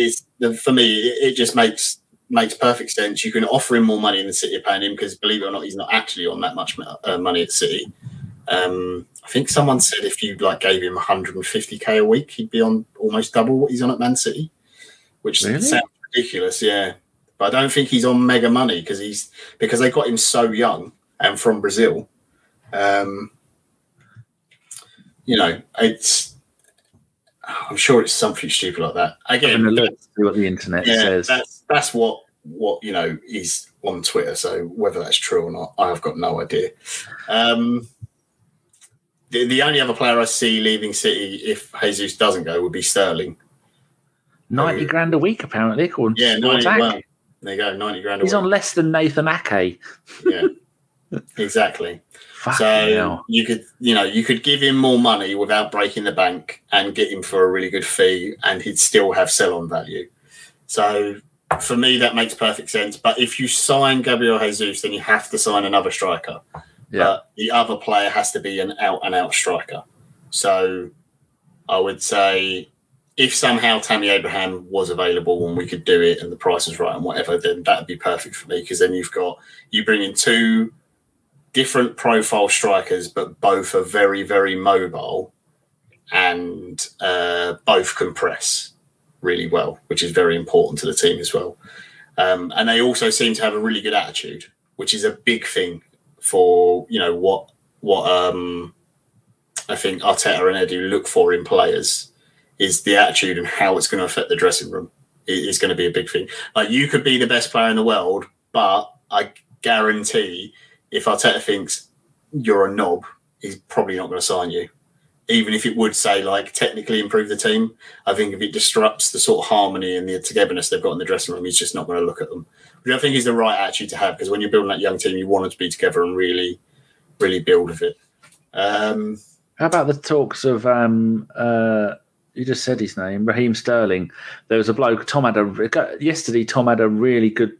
For me, it just makes perfect sense. You can offer him more money in the City of paying him because, believe it or not, he's not actually on that much money at City. I think someone said if you gave him 150k a week, he'd be on almost double what he's on at Man City, which sounds ridiculous, yeah. But I don't think he's on mega money because they got him so young and from Brazil. I'm sure it's something stupid like that. Again, let's see what the internet says. That's what is on Twitter. So whether that's true or not, I've got no idea. The only other player I see leaving City if Jesus doesn't go would be Sterling. 90 grand a week, apparently. Yeah, 90. Well, there you go, 90 grand a week. He's on less than Nathan Ake. Yeah, exactly. So you could give him more money without breaking the bank and get him for a really good fee, and he'd still have sell-on value. So for me, that makes perfect sense. But if you sign Gabriel Jesus, then you have to sign another striker. Yeah. But the other player has to be an out-and-out striker. So I would say if somehow Tammy Abraham was available and we could do it and the price was right and whatever, then that would be perfect for me because then you bring in two different profile strikers, but both are very, very mobile and both can press really well, which is very important to the team as well. And they also seem to have a really good attitude, which is a big thing for, what I think Arteta and Eddie look for in players is the attitude and how it's going to affect the dressing room. It is going to be a big thing. You could be the best player in the world, but I guarantee if Arteta thinks you're a knob, he's probably not going to sign you. Even if it would say, technically improve the team, I think if it disrupts the sort of harmony and the togetherness they've got in the dressing room, he's just not going to look at them. Which I think is the right attitude to have because when you're building that young team, you want them to be together and really, really build with it. How about the talks of, you just said his name, Raheem Sterling. There was a bloke, Tom had a really good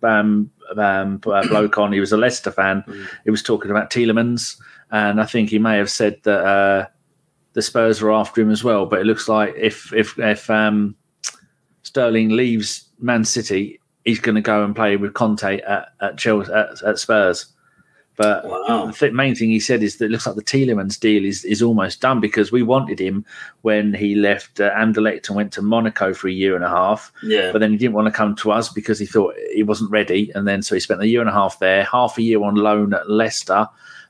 bloke on. He was a Leicester fan. Mm. He was talking about Tielemans, and I think he may have said that the Spurs were after him as well. But it looks like if Sterling leaves Man City, he's going to go and play with Conte at Chelsea, at Spurs. But wow. The main thing he said is that it looks like the Tielemans deal is almost done, because we wanted him when he left Anderlecht and went to Monaco for a year and a half. Yeah. But then he didn't want to come to us because he thought he wasn't ready. And then so he spent a year and a half there, half a year on loan at Leicester.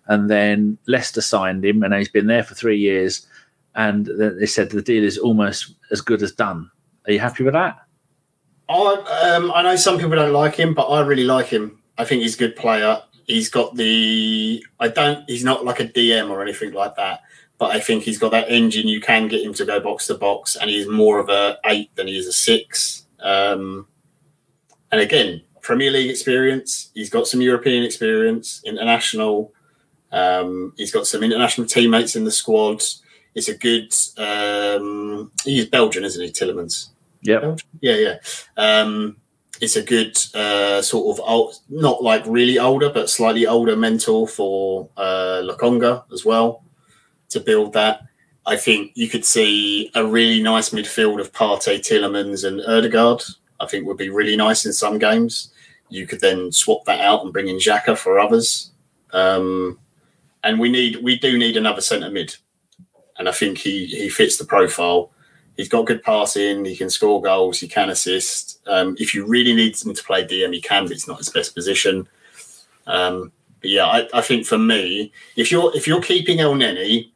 And then Leicester signed him, and he's been there for 3 years. And they said the deal is almost as good as done. Are you happy with that? I know some people don't like him, but I really like him. I think he's a good player. He's got the – he's not like a DM or anything like that, but I think he's got that engine. You can get him to go box to box, and he's more of a 8 than he is a 6. And again, Premier League experience. He's got some European experience, international. He's got some international teammates in the squad. It's a good he's Belgian, isn't he, Tielemans? Yeah. Yeah, yeah. It's a good sort of old, not like really older, but slightly older mentor for Lokonga as well to build that. I think you could see a really nice midfield of Partey, Tielemans and Odegaard. I think would be really nice in some games. You could then swap that out and bring in Xhaka for others. And we do need another centre mid. And I think he fits the profile. He's got good passing. He can score goals. He can assist. If you really need him to play DM, he can, but it's not his best position. But yeah, I think for me, if you're keeping El Neni,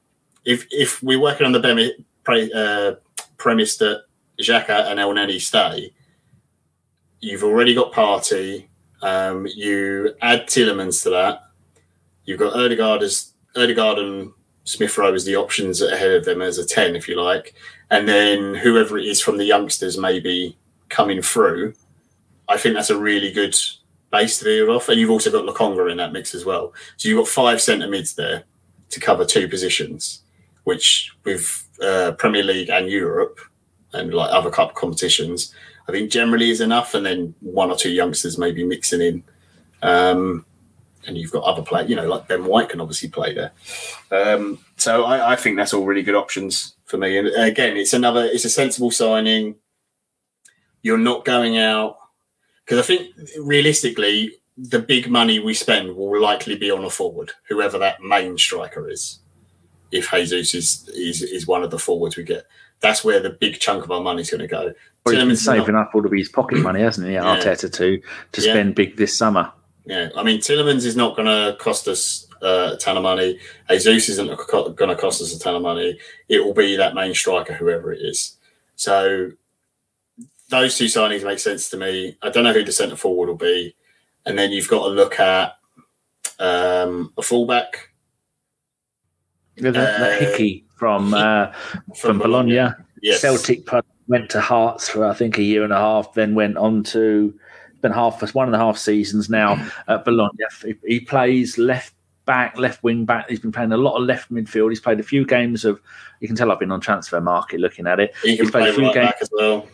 if we're working on the premise that Xhaka and El Neni stay, you've already got Partey. You add Tielemans to that. You've got Odegaard and Smith Rowe as the options ahead of them as a 10, if you like, and then whoever it is from the youngsters maybe coming through. I think that's a really good base to veer off, and you've also got Lokonga in that mix as well. So you've got 5 centre mids there to cover 2 positions, which with Premier League and Europe and like other cup competitions, I think generally is enough, and then 1 or 2 youngsters maybe mixing in. And you've got other players, like Ben White can obviously play there. So I think that's all really good options for me. And again, it's a sensible signing. You're not going out, because I think realistically, the big money we spend will likely be on a forward, whoever that main striker is. If Jesus is one of the forwards we get, that's where the big chunk of our money's going to go. Well, he's been saving up all of his pocket money, hasn't he? Yeah. Arteta to spend big this summer. Yeah, I mean, Tielemans is not going to cost us a ton of money. Jesus isn't going to cost us a ton of money. It will be that main striker, whoever it is. So those 2 signings make sense to me. I don't know who the centre forward will be. And then you've got to look at a fullback. Yeah, that Hickey from Bologna. Yes. Celtic went to Hearts for, I think, a year and a half, then went on to... been 1.5 seasons now at Bologna. He plays left back, left wing back. He's been playing a lot of left midfield. He's played a few games of. You can tell I've been on Transfer Market looking at it. He's played a few games back as well.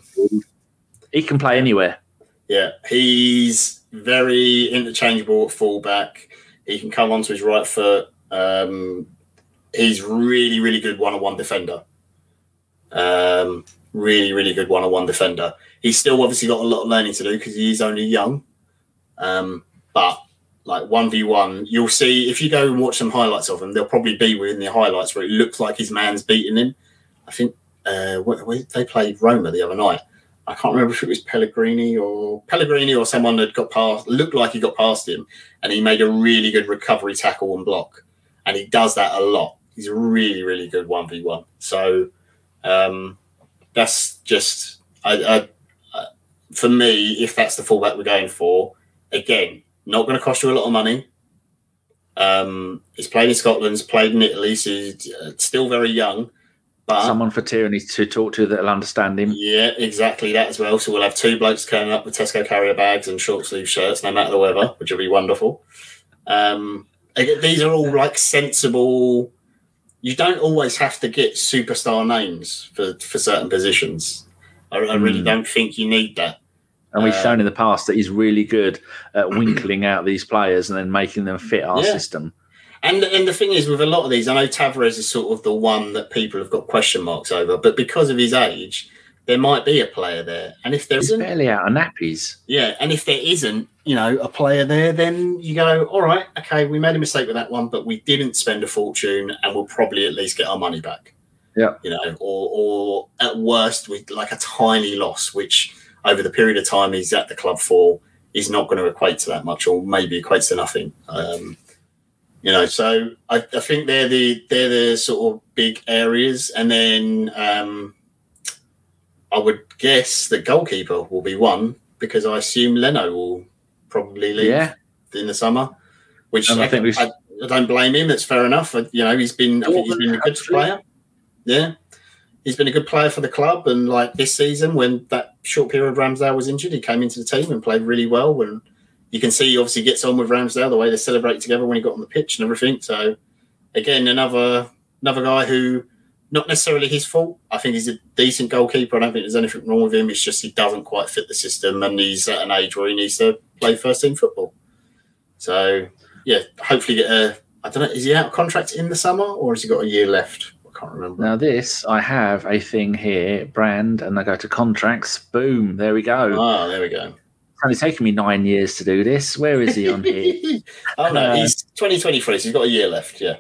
He can play anywhere. Yeah, he's very interchangeable at fullback. He can come onto his right foot. He's really, really good one-on-one defender. Really, really good one-on-one defender. He's still obviously got a lot of learning to do because he's only young. But like 1v1, you'll see if you go and watch some highlights of him, they'll probably be within the highlights where it looks like his man's beating him. I think they played Roma the other night. I can't remember if it was Pellegrini or someone that got past, looked like he got past him, and he made a really good recovery tackle and block. And he does that a lot. He's a really, really good 1v1. So that's just for me, if that's the fullback we're going for, again, not going to cost you a lot of money. He's played in Scotland, he's played in Italy, so he's still very young. But someone for Tierney to talk to that'll understand him. Yeah, exactly that as well. So we'll have 2 blokes coming up with Tesco carrier bags and short sleeve shirts, no matter the weather, which will be wonderful. Again, these are all like sensible. You don't always have to get superstar names for certain positions. I really don't think you need that. And we've shown in the past that he's really good at winkling out these players and then making them fit our system. And the thing is, with a lot of these, I know Tavares is sort of the one that people have got question marks over, but because of his age, there might be a player there. And if there isn't, he's barely out of nappies. Yeah, and if there isn't, you know, a player there, then you go, all right, okay, we made a mistake with that one, but we didn't spend a fortune, and we'll probably at least get our money back. Yeah, you know, or at worst, with like a tiny loss, which over the period of time he's at the club for is not going to equate to that much, or maybe equates to nothing. You know, so I think they're the sort of big areas, and then I would guess that goalkeeper will be one, because I assume Leno will probably leave in the summer. Which I don't blame him. That's fair enough. You know, I think he's been a good player. Yeah, he's been a good player for the club, and like this season, when that short period Ramsdale was injured, he came into the team and played really well. When you can see he obviously gets on with Ramsdale, the way they celebrate together when he got on the pitch and everything. So, again, another guy who, not necessarily his fault. I think he's a decent goalkeeper. I don't think there's anything wrong with him. It's just he doesn't quite fit the system, and he's at an age where he needs to play first-team football. So, yeah, hopefully get a... I don't know, is he out of contract in the summer, or has he got a year left? I can't remember. Now this, I have a thing here, brand, and I go to contracts. Boom, there we go. Ah, there we go. It's taken me 9 years to do this. Where is he on here? Oh, no, he's 2023, so he's got a year left, yeah.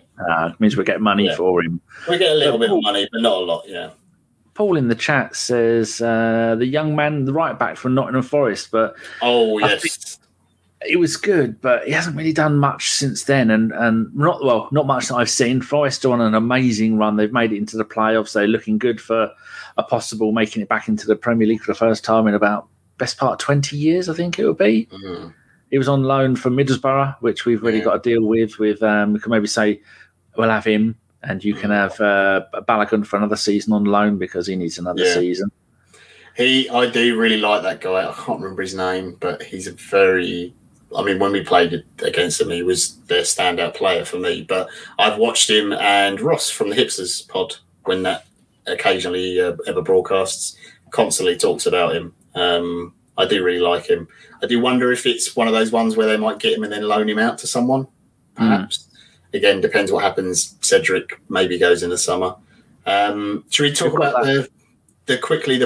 It means we get money for him. We get a little bit of money, but not a lot, yeah. Paul in the chat says, the young man, the right-back from Nottingham Forest, but... Oh, yes. It was good, but he hasn't really done much since then, and not much that I've seen. Forest on an amazing run. They've made it into the playoffs. They're looking good for a possible making it back into the Premier League for the first time in about... best part of 20 years, I think it would be. Mm-hmm. He was on loan from Middlesbrough, which we've really got to deal with. We can maybe say we'll have him, and you can have Balogun for another season on loan, because he needs another season. I do really like that guy. I can't remember his name, but he's a very... I mean, when we played against him, he was their standout player for me. But I've watched him and Ross from the Hipsters pod, when that occasionally ever broadcasts, constantly talks about him. I do really like him. I do wonder if it's one of those ones where they might get him and then loan him out to someone, perhaps. Again, depends what happens. Cedric maybe goes in the summer. Should we talk about the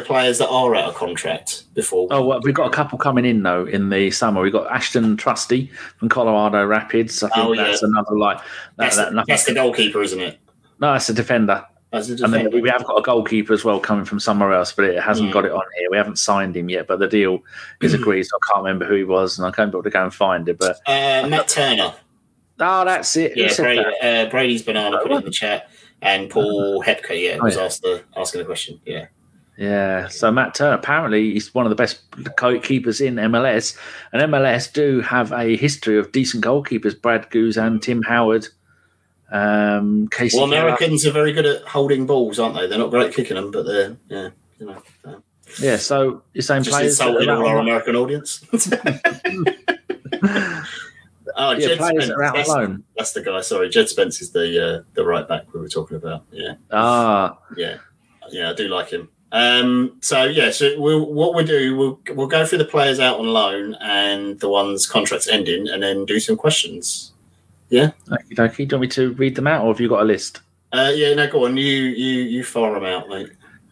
players that are out of contract before? Oh, well, we've got a couple coming in, though, in the summer. We've got Ashton Trusty from Colorado Rapids. I think that's another like... That's the goalkeeper, isn't it? No, that's a defender. And then we have got a goalkeeper as well coming from somewhere else, but it hasn't got it on here. We haven't signed him yet, but the deal is agreed. So I can't remember who he was, and I can't be able to go and find it. But Matt Turner. Oh, that's it. Yeah, Brady's banana put it in the chat, and Paul Hepke was asking the question. Yeah. Yeah, so Matt Turner, apparently he's one of the best goalkeepers in MLS, and MLS do have a history of decent goalkeepers, Brad Guzan, Tim Howard. Casey Americans are very good at holding balls, aren't they? They're not great at kicking them, but they're so you're saying just players insulting all our American audience. Jed players are out alone. That's the guy. Sorry, Jed Spence is the right back we were talking about. Yeah. Ah. Yeah. Yeah, I do like him. So we'll go through the players out on loan and the ones contracts ending, and then do some questions. Yeah. Okay. Do you want me to read them out, or have you got a list? Go on. You fire them out, mate.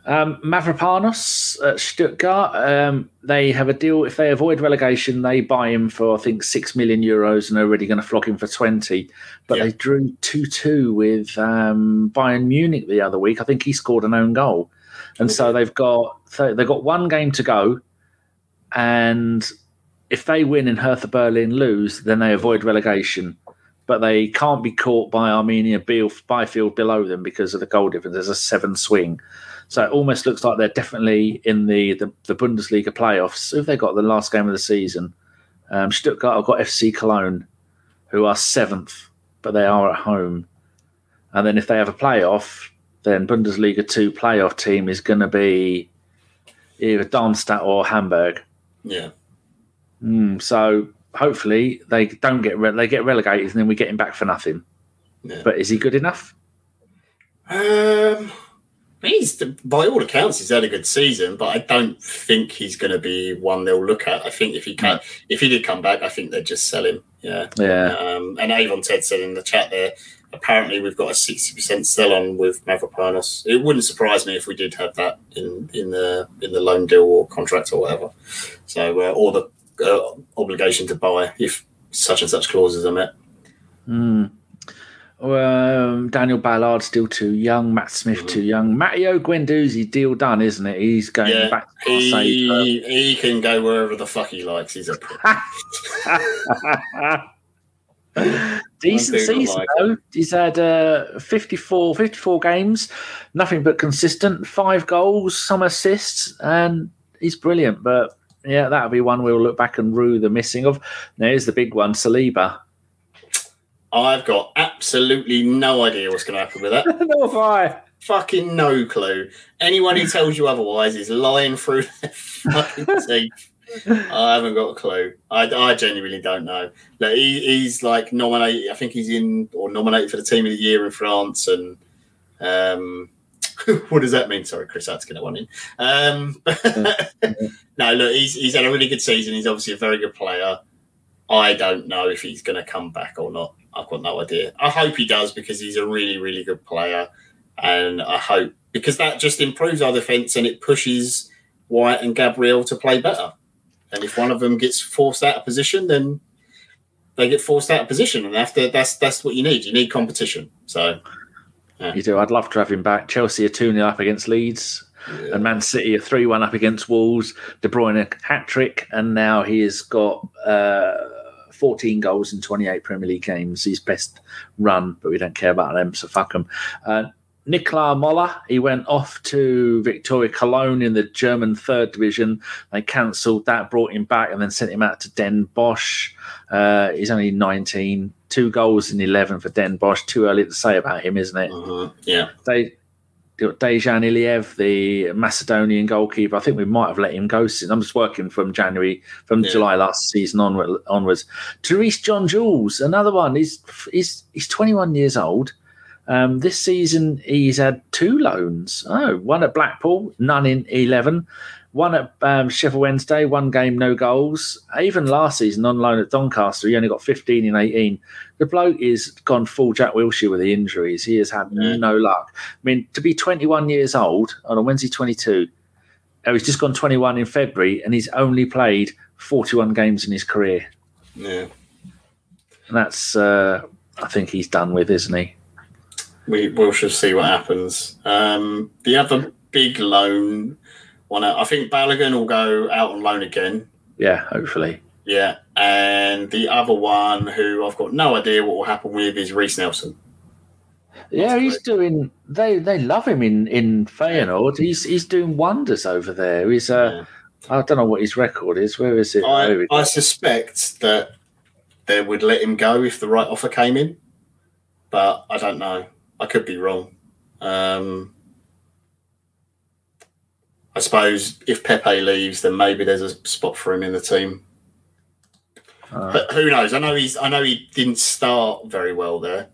Mavropanos at Stuttgart. They have a deal. If they avoid relegation, they buy him for, I think, €6 million, and they're already going to flog him for 20. But they drew 2-2 with Bayern Munich the other week. I think he scored an own goal, and so they've got one game to go, and if they win and Hertha Berlin lose, then they avoid relegation. But they can't be caught by Arminia Bielefeld below them because of the goal difference. There's a 7 swing. So it almost looks like they're definitely in the Bundesliga playoffs. Who have they got the last game of the season? Stuttgart have got FC Cologne, who are 7th, but they are at home. And then if they have a playoff, then Bundesliga 2 playoff team is going to be either Darmstadt or Hamburg. Yeah. So... hopefully they don't get relegated, and then we get him back for nothing. Yeah. But is he good enough? By all accounts, he's had a good season, but I don't think he's going to be one they'll look at. I think if he did come back, I think they'd just sell him. Yeah. And Avon Ted said in the chat there, apparently we've got a 60% sell-on with Mavropanos. It wouldn't surprise me if we did have that in the loan deal or contract or whatever. So, or the obligation to buy if such and such clauses are met. Mm. Daniel Ballard's still too young. Matt Smith too young. Matteo Guendouzi, deal done, isn't it? He's going back to Marseille. He can go wherever the fuck he likes. He's a decent season, like though. He's had 54 games, nothing but consistent. 5 goals, some assists, and he's brilliant. But yeah, that'll be one we'll look back and rue the missing of. Now here's the big one, Saliba. I've got absolutely no idea what's going to happen with that. Nor have I. Fucking no clue. Anyone who tells you otherwise is lying through their fucking teeth. I haven't got a clue. I genuinely don't know. Like, he's like nominated. I think he's nominated for the team of the year in France. And what does that mean? Sorry, Chris, I had to get that one in. No, look, he's had a really good season. He's obviously a very good player. I don't know if he's going to come back or not. I've got no idea. I hope he does because he's a really, really good player. And I hope because that just improves our defence and it pushes White and Gabriel to play better. And if one of them gets forced out of position, then they get forced out of position. And after that's what you need. You need competition. So yeah. You do. I'd love to have him back. Chelsea are 2-0 up against Leeds. Yeah. And Man City are 3-1 up against Wolves. De Bruyne a hat-trick. And now he has got 14 goals in 28 Premier League games. His best run, but we don't care about them, so fuck them. Nicolas Moller, he went off to Victoria Cologne in the German third division. They cancelled that, brought him back, and then sent him out to Den Bosch. He's only 19. 2 goals in 11 for Den Bosch. Too early to say about him, isn't it? Mm-hmm. Yeah. Dejan Iliev, the Macedonian goalkeeper, I think we might have let him go. I'm just working from July last season onwards. Therese John-Jules, another one. He's 21 years old. This season he's had 2 loans. Oh, one at Blackpool, none in 11. One at Sheffield Wednesday, 1 game, no goals. Even last season on loan at Doncaster, he only got 15 in 18. The bloke is gone full Jack Wilshere with the injuries. He has had no luck. I mean, to be 21 years old, when's he 22? He's just gone 21 in February, and he's only played 41 games in his career. Yeah. And that's, I think he's done with, isn't he? We'll just see what happens. The other big loan... I think Balogun will go out on loan again. Yeah, hopefully. Yeah, and the other one who I've got no idea what will happen with is Reiss Nelson. Yeah, he's doing. They love him in Feyenoord. He's doing wonders over there. He's I don't know what his record is. Where is it? I suspect that they would let him go if the right offer came in, but I don't know. I could be wrong. I suppose if Pepe leaves, then maybe there's a spot for him in the team. But who knows? I know he didn't start very well there.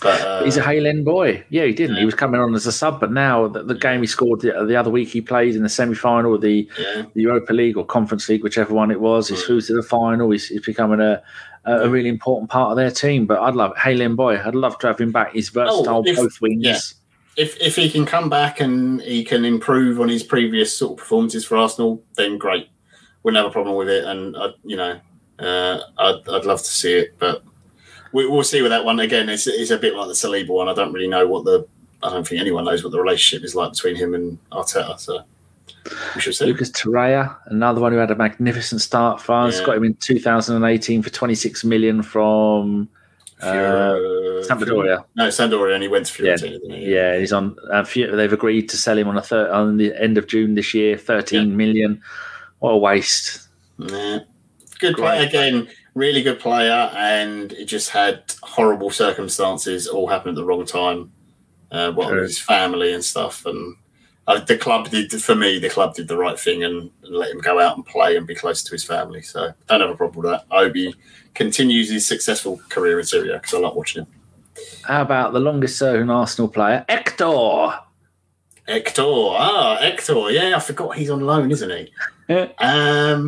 But he's a Haaland boy. Yeah, he didn't. Yeah. He was coming on as a sub, but now the game he scored the other week, he played in the semi-final of the Europa League or Conference League, whichever one it was. He's through to the final. He's becoming a really important part of their team. But I'd love Haaland boy. I'd love to have him back. He's versatile, both wings. Yeah. If he can come back and he can improve on his previous sort of performances for Arsenal, then great. Wouldn't have a problem with it, and I'd love to see it, but we'll see with that one again. It's a bit like the Saliba one. I don't really know I don't think anyone knows what the relationship is like between him and Arteta. So we should see. Lucas Torreira, another one who had a magnificent start for us. Yeah. Got him in 2018 for 26 million from. Sampdoria. No, Sampdoria, and he went to Fiorentina. Yeah. Yeah, he's on. They've agreed to sell him on the end of June this year, 13 million. What a waste! Yeah. Good player again, really good player, and it just had horrible circumstances. All happened at the wrong time. With his family and stuff, and the club did the right thing and let him go out and play and be close to his family. So don't have a problem with that. Obi continues his successful career in Serie A because I like watching him. How about the longest-serving Arsenal player, Hector? Hector. Yeah, I forgot he's on loan, isn't he? I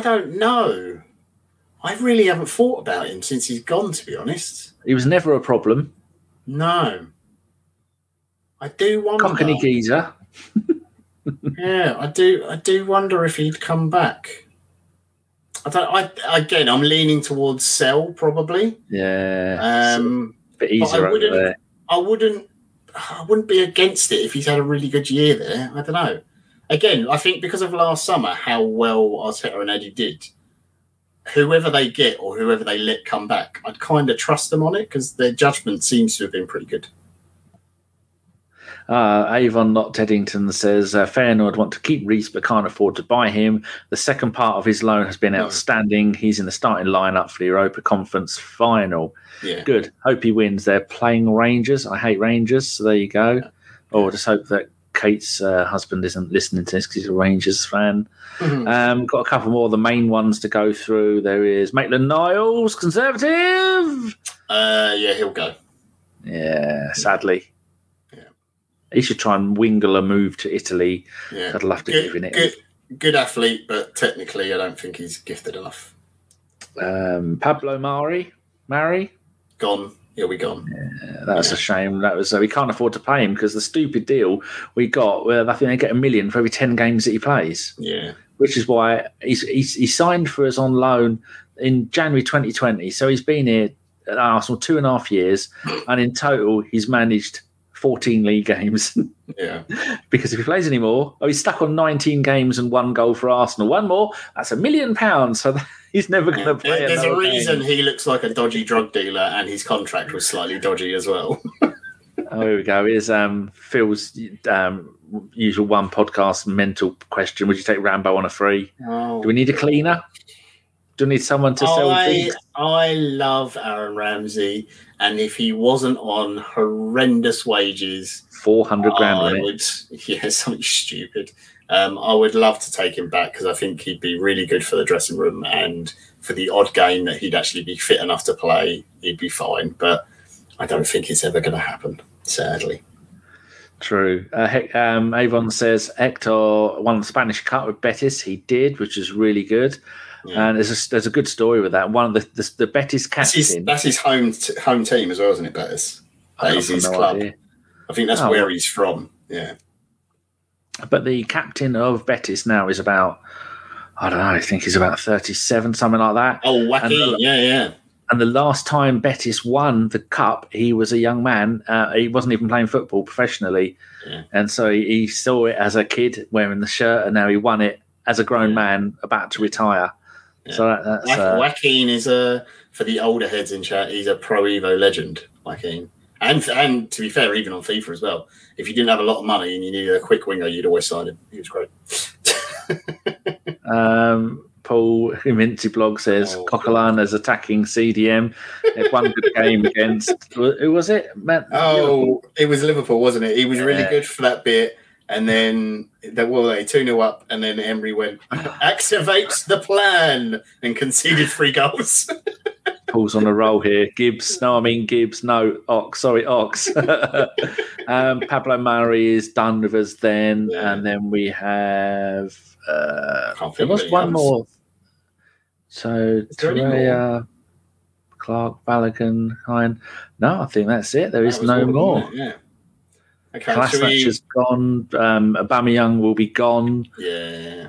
don't know. I really haven't thought about him since he's gone, to be honest. He was never a problem. No. I do wonder. Cockney geezer. Yeah, I do wonder if he'd come back. Again, I'm leaning towards sell probably. Yeah. A bit easier over there. I wouldn't be against it if he's had a really good year there. I don't know. Again, I think because of last summer, how well Arteta and Eddie did, whoever they get or whoever they let come back, I'd kind of trust them on it because their judgment seems to have been pretty good. Avon Not Teddington says, Feyenoord want to keep Reece but can't afford to buy him. The second part of his loan has been outstanding. He's in the starting lineup for the Europa Conference final. Yeah. Good. Hope he wins. They're playing Rangers. I hate Rangers, so there you go. Yeah. Oh, I just hope that Kate's husband isn't listening to this because he's a Rangers fan. Mm-hmm. Got a couple more of the main ones to go through. There is Maitland-Niles, Conservative. Yeah, he'll go. Yeah, sadly. He should try and wingle a move to Italy. Yeah. I'd love to give him it. Good athlete, but technically I don't think he's gifted enough. Pablo Mari? Gone. He'll be gone. Yeah, that was a shame. That was we can't afford to pay him because the stupid deal we got, where I think they get $1 million for every 10 games that he plays. Yeah. Which is why he signed for us on loan in January 2020. So he's been here at Arsenal 2.5 years, and in total he's managed 14 league games. Yeah. Because if he plays anymore, he's stuck on 19 games and 1 goal for Arsenal. One more, that's £1 million. So he's never going to play. There's a reason he looks like a dodgy drug dealer, and his contract was slightly dodgy as well. Oh, here we go. Here's Phil's usual one podcast mental question. Would you take Rambo on a free? Oh, do we need a cleaner? Do we need someone to sell things? I love Aaron Ramsey, and if he wasn't on horrendous wages, $400,000, something stupid. I would love to take him back because I think he'd be really good for the dressing room, and for the odd game that he'd actually be fit enough to play, he'd be fine. But I don't think it's ever going to happen, sadly. True. Avon says Hector won the Spanish Cup with Betis. He did, which is really good. Yeah. And there's a good story with that. One of the Betis captain. That's his home team as well, isn't it, Betis? That is his club. Idea. I think that's where he's from. Yeah. But the captain of Betis now is about, I don't know, I think he's about 37, something like that. Oh, wacky. Yeah. And the last time Betis won the cup, he was a young man. He wasn't even playing football professionally. Yeah. And so he saw it as a kid wearing the shirt, and now he won it as a grown man about to retire. Yeah. So that's Joaquin is for the older heads in chat. He's a Pro Evo legend, Joaquin, and to be fair, even on FIFA as well. If you didn't have a lot of money and you needed a quick winger, you'd always sign him. He was great. Paul Minty Blog says Coquelin is attacking CDM. Had one good game against who was it? Liverpool. It was Liverpool, wasn't it? He was really good for that bit. And then they 2-0 up, and then Emery went, activates the plan, and conceded 3 goals. Paul's on a roll here. Gibbs. No, Ox. Sorry, Ox. Pablo Mari is done with us then. Yeah. And then we have... there was one more. So, Torreira, Clark, Balogun, Hine. No, I think that's it. There is no more. Okay, Kolasinac is gone. Aubameyang will be gone. Yeah.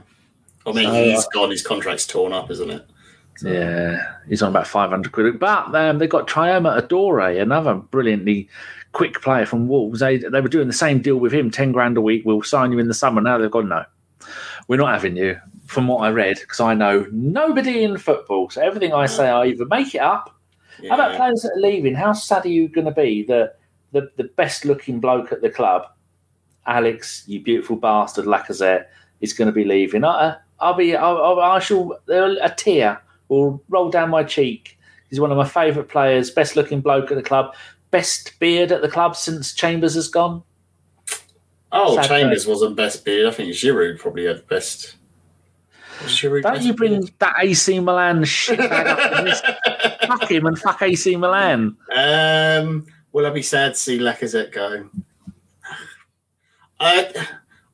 I mean, he's gone. His contract's torn up, isn't it? So. Yeah. He's on about £500. But they've got Trioma Adore, another brilliantly quick player from Wolves. They were doing the same deal with him, $10,000 a week. We'll sign you in the summer. Now they've gone, no, we're not having you, from what I read, because I know nobody in football. So everything I say, I either make it up. Yeah. How about players that are leaving? How sad are you going to be that... The best-looking bloke at the club, Alex, you beautiful bastard, Lacazette, is going to be leaving. A tear will roll down my cheek. He's one of my favourite players, best-looking bloke at the club, best beard at the club since Chambers has gone. Oh, sad Chambers day. Wasn't best beard. I think Giroud probably had best. Don't best you bring beard? That AC Milan shit back up to this? Fuck him and fuck AC Milan. Will I be sad to see Lacazette go?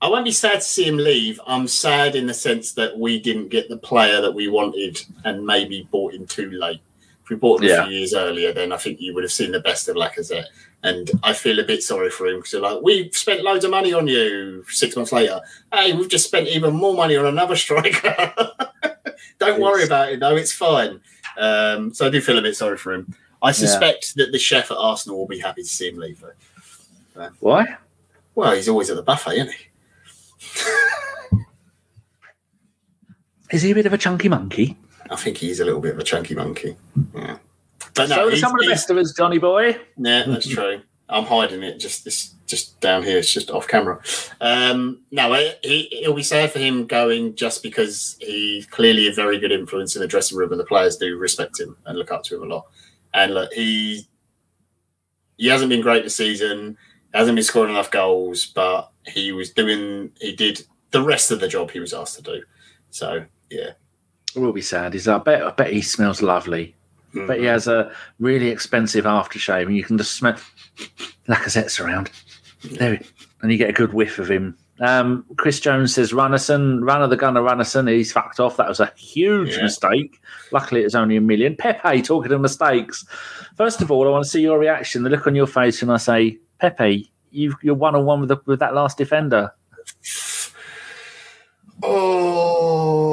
I won't be sad to see him leave. I'm sad in the sense that we didn't get the player that we wanted and maybe bought him too late. If we bought him a few years earlier, then I think you would have seen the best of Lacazette. And I feel a bit sorry for him because you're like, we've spent loads of money on you 6 months later. Hey, we've just spent even more money on another striker. Don't worry about it, though. It's fine. So I do feel a bit sorry for him. I suspect that the chef at Arsenal will be happy to see him leave, though. Why? Well, he's always at the buffet, isn't he? Is he a bit of a chunky monkey? I think he's a little bit of a chunky monkey. Yeah. But no, so some of the best of us, Johnny boy. Yeah, that's true. I'm hiding it. Just down here. It's just off camera. No, it'll be sad for him going just because he's clearly a very good influence in the dressing room and the players do respect him and look up to him a lot. And look, he hasn't been great this season. Hasn't been scoring enough goals, but he did the rest of the job he was asked to do. So, yeah. It will be sad. I bet he smells lovely. Mm-hmm. But he has a really expensive aftershave, and you can just smell Lacazette's around. Yeah. There, and you get a good whiff of him. Chris Jones says, Runnerson, he's fucked off. That was a huge mistake. Luckily, it was only $1 million. Pepe, talking of mistakes. First of all, I want to see your reaction, the look on your face when I say, Pepe, you're one-on-one with that last defender. Oh.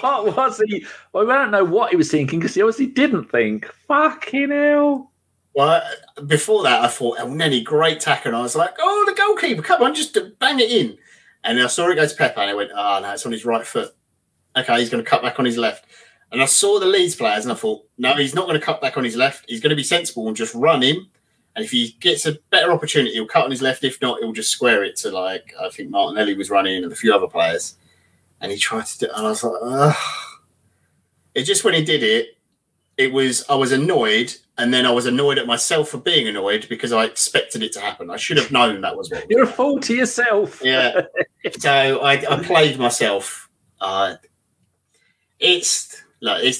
What was he? Well, I don't know what he was thinking because he obviously didn't think. Fucking hell. Well, before that, I thought, El Nenny, great tackle. And I was like, oh, the goalkeeper, come on, just bang it in. And I saw it go to Pepe and I went, oh, no, it's on his right foot. Okay, he's going to cut back on his left. And I saw the Leeds players and I thought, no, he's not going to cut back on his left. He's going to be sensible and just run him. And if he gets a better opportunity, he'll cut on his left. If not, he'll just square it to, like, I think Martinelli was running and a few other players. And he tried to do it. And I was like, ugh. It just, when he did it, I was annoyed. And then I was annoyed at myself for being annoyed because I expected it to happen. I should have known that was what. You're a fool to yourself. Yeah. So I played myself. It's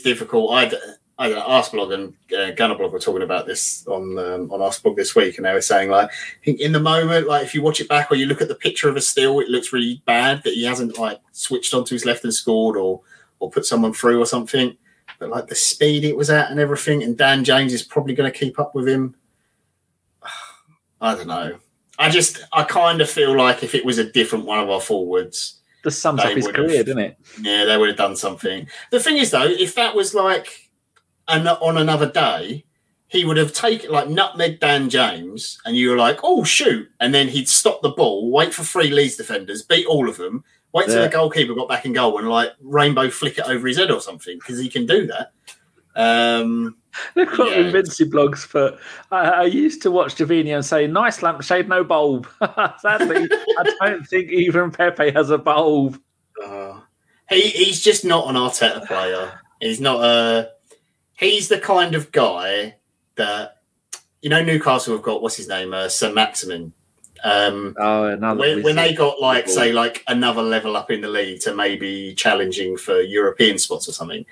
difficult. I don't know, Arsblog and Gunnerblog were talking about this on Arsblog this week, and they were saying, like, in the moment, like, if you watch it back or you look at the picture of a still, it looks really bad that he hasn't, like, switched onto his left and scored or put someone through or something. But, like, the speed it was at and everything, and Dan James is probably going to keep up with him. I don't know. I kind of feel like if it was a different one of our forwards. This sums up his career, doesn't it? Yeah, they would have done something. The thing is, though, if that was, like, and on another day, he would have taken, like, nutmeg Dan James, and you were like, oh, shoot. And then he'd stop the ball, wait for three Leeds defenders, beat all of them, wait till the goalkeeper got back in goal and, like, rainbow flick it over his head or something, because he can do that. Look what Invincible blogs put. I used to watch Jovino and say, nice lampshade, no bulb. Sadly, I don't think even Pepe has a bulb. He's just not an Arteta player. He's not a... He's the kind of guy that, you know, Newcastle have got, what's his name, Sir Maximin. When they got, like, say, like, another level up in the league to maybe challenging for European spots or something,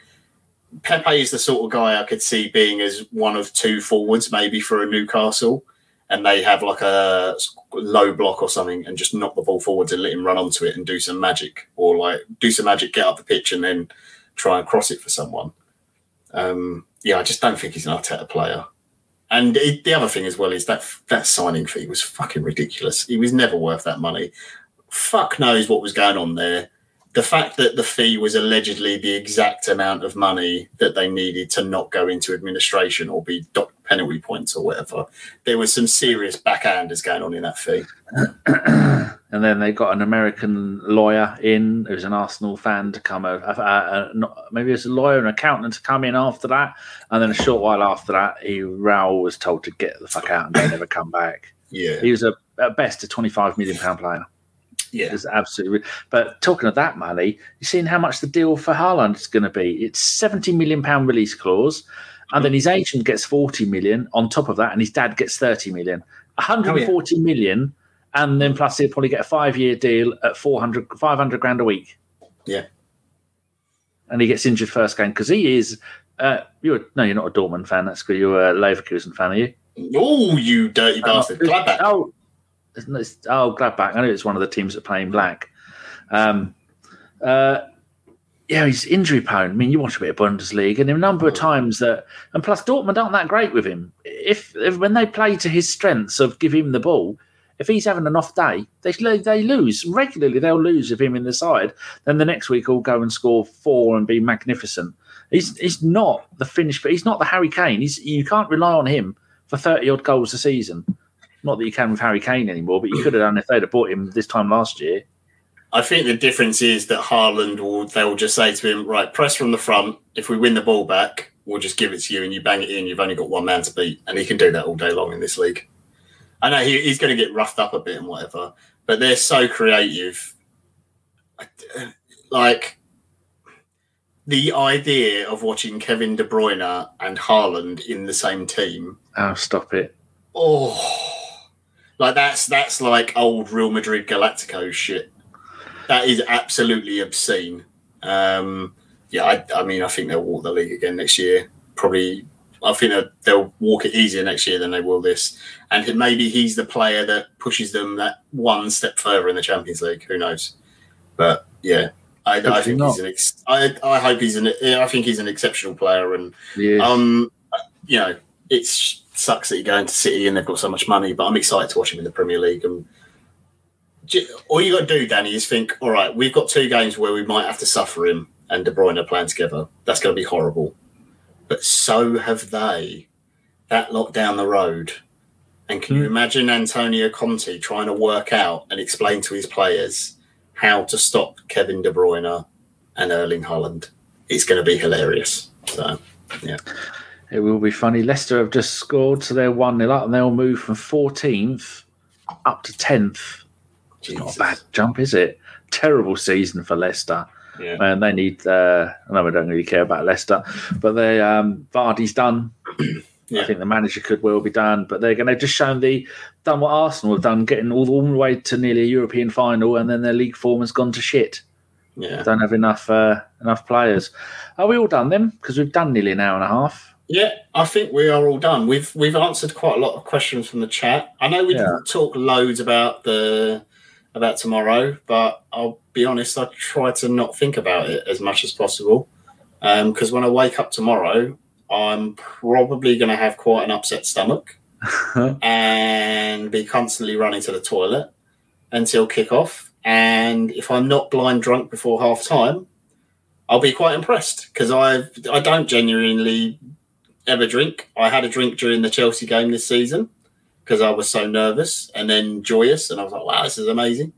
Pepe is the sort of guy I could see being as one of two forwards maybe for a Newcastle, and they have, like, a low block or something and just knock the ball forwards and let him run onto it and do some magic, or, like, get up the pitch and then try and cross it for someone. I just don't think he's an Arteta player. And the other thing as well is that signing fee was fucking ridiculous. He was never worth that money. Fuck knows what was going on there. The fact that the fee was allegedly the exact amount of money that they needed to not go into administration or be docked penalty points or whatever. There was some serious backhanders going on in that fee. And then they got an American lawyer in, who's an Arsenal fan, to come over. Maybe it's a lawyer and accountant to come in after that. And then a short while after that, Raul was told to get the fuck out and don't ever come back. Yeah. He was at best a £25 million player. Yeah, it's absolutely. But talking of that money, you've seen how much the deal for Haaland is going to be. It's £70 million release clause, and then his agent gets £40 million on top of that, and his dad gets £30 million, £140 million, and then plus he'll probably get a 5-year deal at 500 grand a week. Yeah, and he gets injured first game because he is. You're not a Dortmund fan. That's because you're a Leverkusen fan, are you? Oh, you dirty bastard! Gladbach. Oh. Gladbach. I know it's one of the teams that play in black. Yeah, he's injury prone. I mean, you watch a bit of Bundesliga, and the number of times that, and plus Dortmund aren't that great with him. If when they play to his strengths of give him the ball, if he's having an off day, they lose regularly. They'll lose with him in the side. Then the next week, he'll go and score four and be magnificent. He's not the finish, but he's not the Harry Kane. You can't rely on him for 30-odd goals a season. Not that you can with Harry Kane anymore, but you could have done if they'd have bought him this time last year. I think the difference is that Haaland they'll just say to him, right, press from the front. If we win the ball back, we'll just give it to you and you bang it in. You've only got one man to beat. And he can do that all day long in this league. I know he's going to get roughed up a bit and whatever, but they're so creative. Like, the idea of watching Kevin De Bruyne and Haaland in the same team. Oh, stop it. Oh, like that's like old Real Madrid Galactico shit. That is absolutely obscene. I mean, I think they'll walk the league again next year. Probably, I think they'll walk it easier next year than they will this. And maybe he's the player that pushes them that one step further in the Champions League. Who knows? But yeah, I think he's an exceptional player, and it sucks that you're going to City and they've got so much money. But I'm excited to watch him in the Premier League. And all you got to do, Danny, is think, all right, we've got two games where we might have to suffer him and De Bruyne are playing together. That's going to be horrible. But so have they. That lot down the road. And can you imagine Antonio Conte trying to work out and explain to his players how to stop Kevin De Bruyne and Erling Haaland? It's going to be hilarious. So, yeah. It will be funny. Leicester have just scored, so they're 1-0 up, and they'll move from 14th up to 10th. Jesus. Not a bad jump, is it? Terrible season for Leicester. Yeah. And they need... I know we don't really care about Leicester, but they Vardy's done. I think the manager could well be done, but they're going to just shown done what Arsenal have done, getting all the way to nearly a European final, and then their league form has gone to shit. Yeah. They don't have enough players. Are we all done then? Because we've done nearly an hour and a half. Yeah, I think we are all done. We've answered quite a lot of questions from the chat. I know we didn't talk loads about tomorrow, but I'll be honest, I try to not think about it as much as possible because when I wake up tomorrow, I'm probably going to have quite an upset stomach and be constantly running to the toilet until kickoff. And if I'm not blind drunk before half time, I'll be quite impressed because I don't genuinely ever drink. I had a drink during the Chelsea game this season because I was so nervous and then joyous, and I was like, wow, this is amazing.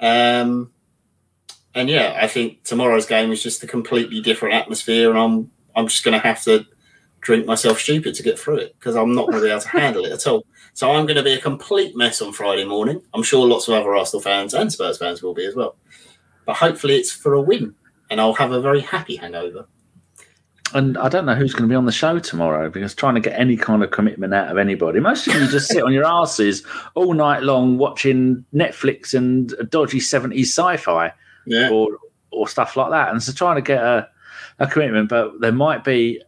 And yeah, I think tomorrow's game is just a completely different atmosphere, and I'm just going to have to drink myself stupid to get through it because I'm not going to be able to handle it at all. So I'm going to be a complete mess on Friday morning. I'm sure lots of other Arsenal fans and Spurs fans will be as well. But hopefully it's for a win, and I'll have a very happy hangover. And I don't know who's going to be on the show tomorrow because trying to get any kind of commitment out of anybody. Most of you just sit on your asses all night long watching Netflix and dodgy 70s sci-fi or stuff like that. And so trying to get a commitment. But there might be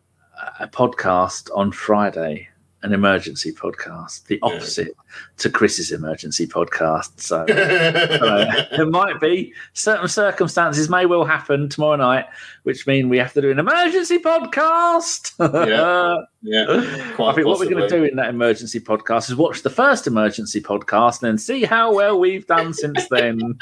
a podcast on Friday, an emergency podcast, the opposite to Chris's emergency podcast. So there might be certain circumstances may well happen tomorrow night, which mean we have to do an emergency podcast. I think what we're going to do in that emergency podcast is watch the first emergency podcast and then see how well we've done since then.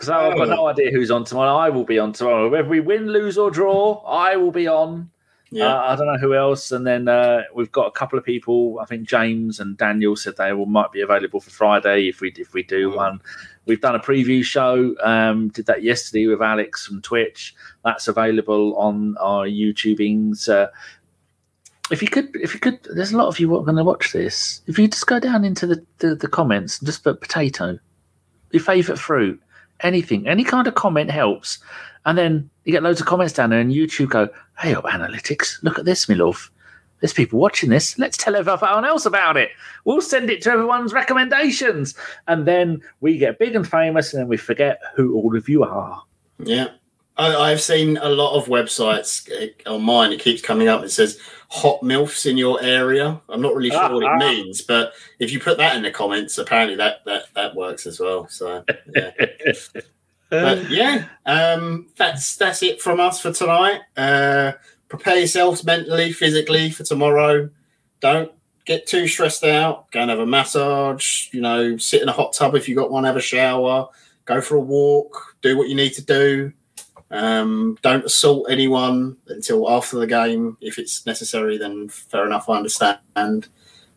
So I've got no idea who's on tomorrow. I will be on tomorrow. Whether we win, lose or draw, I will be on. I don't know who else. And then we've got a couple of people. I think James and Daniel said they might be available for Friday if we do one. We've done a preview show. Did that yesterday with Alex from Twitch. That's available on our YouTubings. If you could, there's a lot of you who are going to watch this. If you just go down into the comments and just put potato, your favourite fruit, anything, any kind of comment helps. And then you get loads of comments down there, and YouTube go, hey, analytics, look at this, me love. There's people watching this. Let's tell everyone else about it. We'll send it to everyone's recommendations. And then we get big and famous, and then we forget who all of you are. Yeah. I've seen a lot of websites on mine. It keeps coming up. It says hot MILFs in your area. I'm not really sure what it means, but if you put that in the comments, apparently that works as well. So, yeah. But, yeah, that's it from us for tonight. Prepare yourselves mentally, physically for tomorrow. Don't get too stressed out. Go and have a massage. You know, sit in a hot tub if you got one. Have a shower. Go for a walk. Do what you need to do. Don't assault anyone until after the game. If it's necessary, then fair enough, I understand. But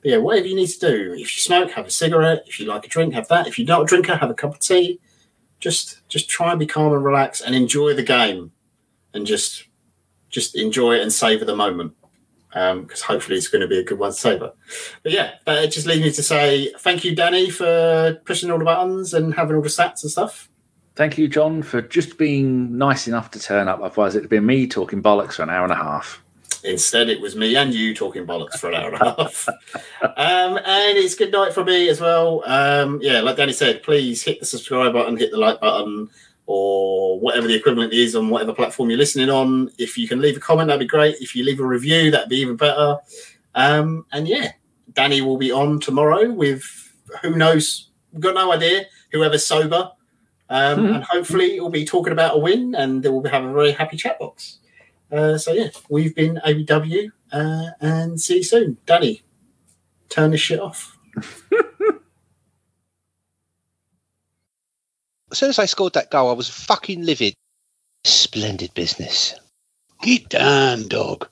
yeah, whatever you need to do. If you smoke, have a cigarette. If you like a drink, have that. If you're not a drinker, have a cup of tea. Just try and be calm and relax and enjoy the game, and just enjoy it and savor the moment, because hopefully it's going to be a good one to savor. But yeah, that just leaves me to say thank you, Danny, for pushing all the buttons and having all the stats and stuff. Thank you, John, for just being nice enough to turn up. Otherwise, it'd been me talking bollocks for an hour and a half. Instead, it was me and you talking bollocks for an hour and a half. And it's good night from me as well. Yeah, like Danny said, please hit the subscribe button, hit the like button, or whatever the equivalent is on whatever platform you're listening on. If you can leave a comment, that'd be great. If you leave a review, that'd be even better. And yeah, Danny will be on tomorrow with who knows. We've got no idea. Whoever's sober. And hopefully we'll be talking about a win, and we'll have a very happy chat box. So yeah, we've been ABW, and see you soon. Danny, turn this shit off. As soon as I scored that goal, I was fucking livid. Splendid business. Get down, dog.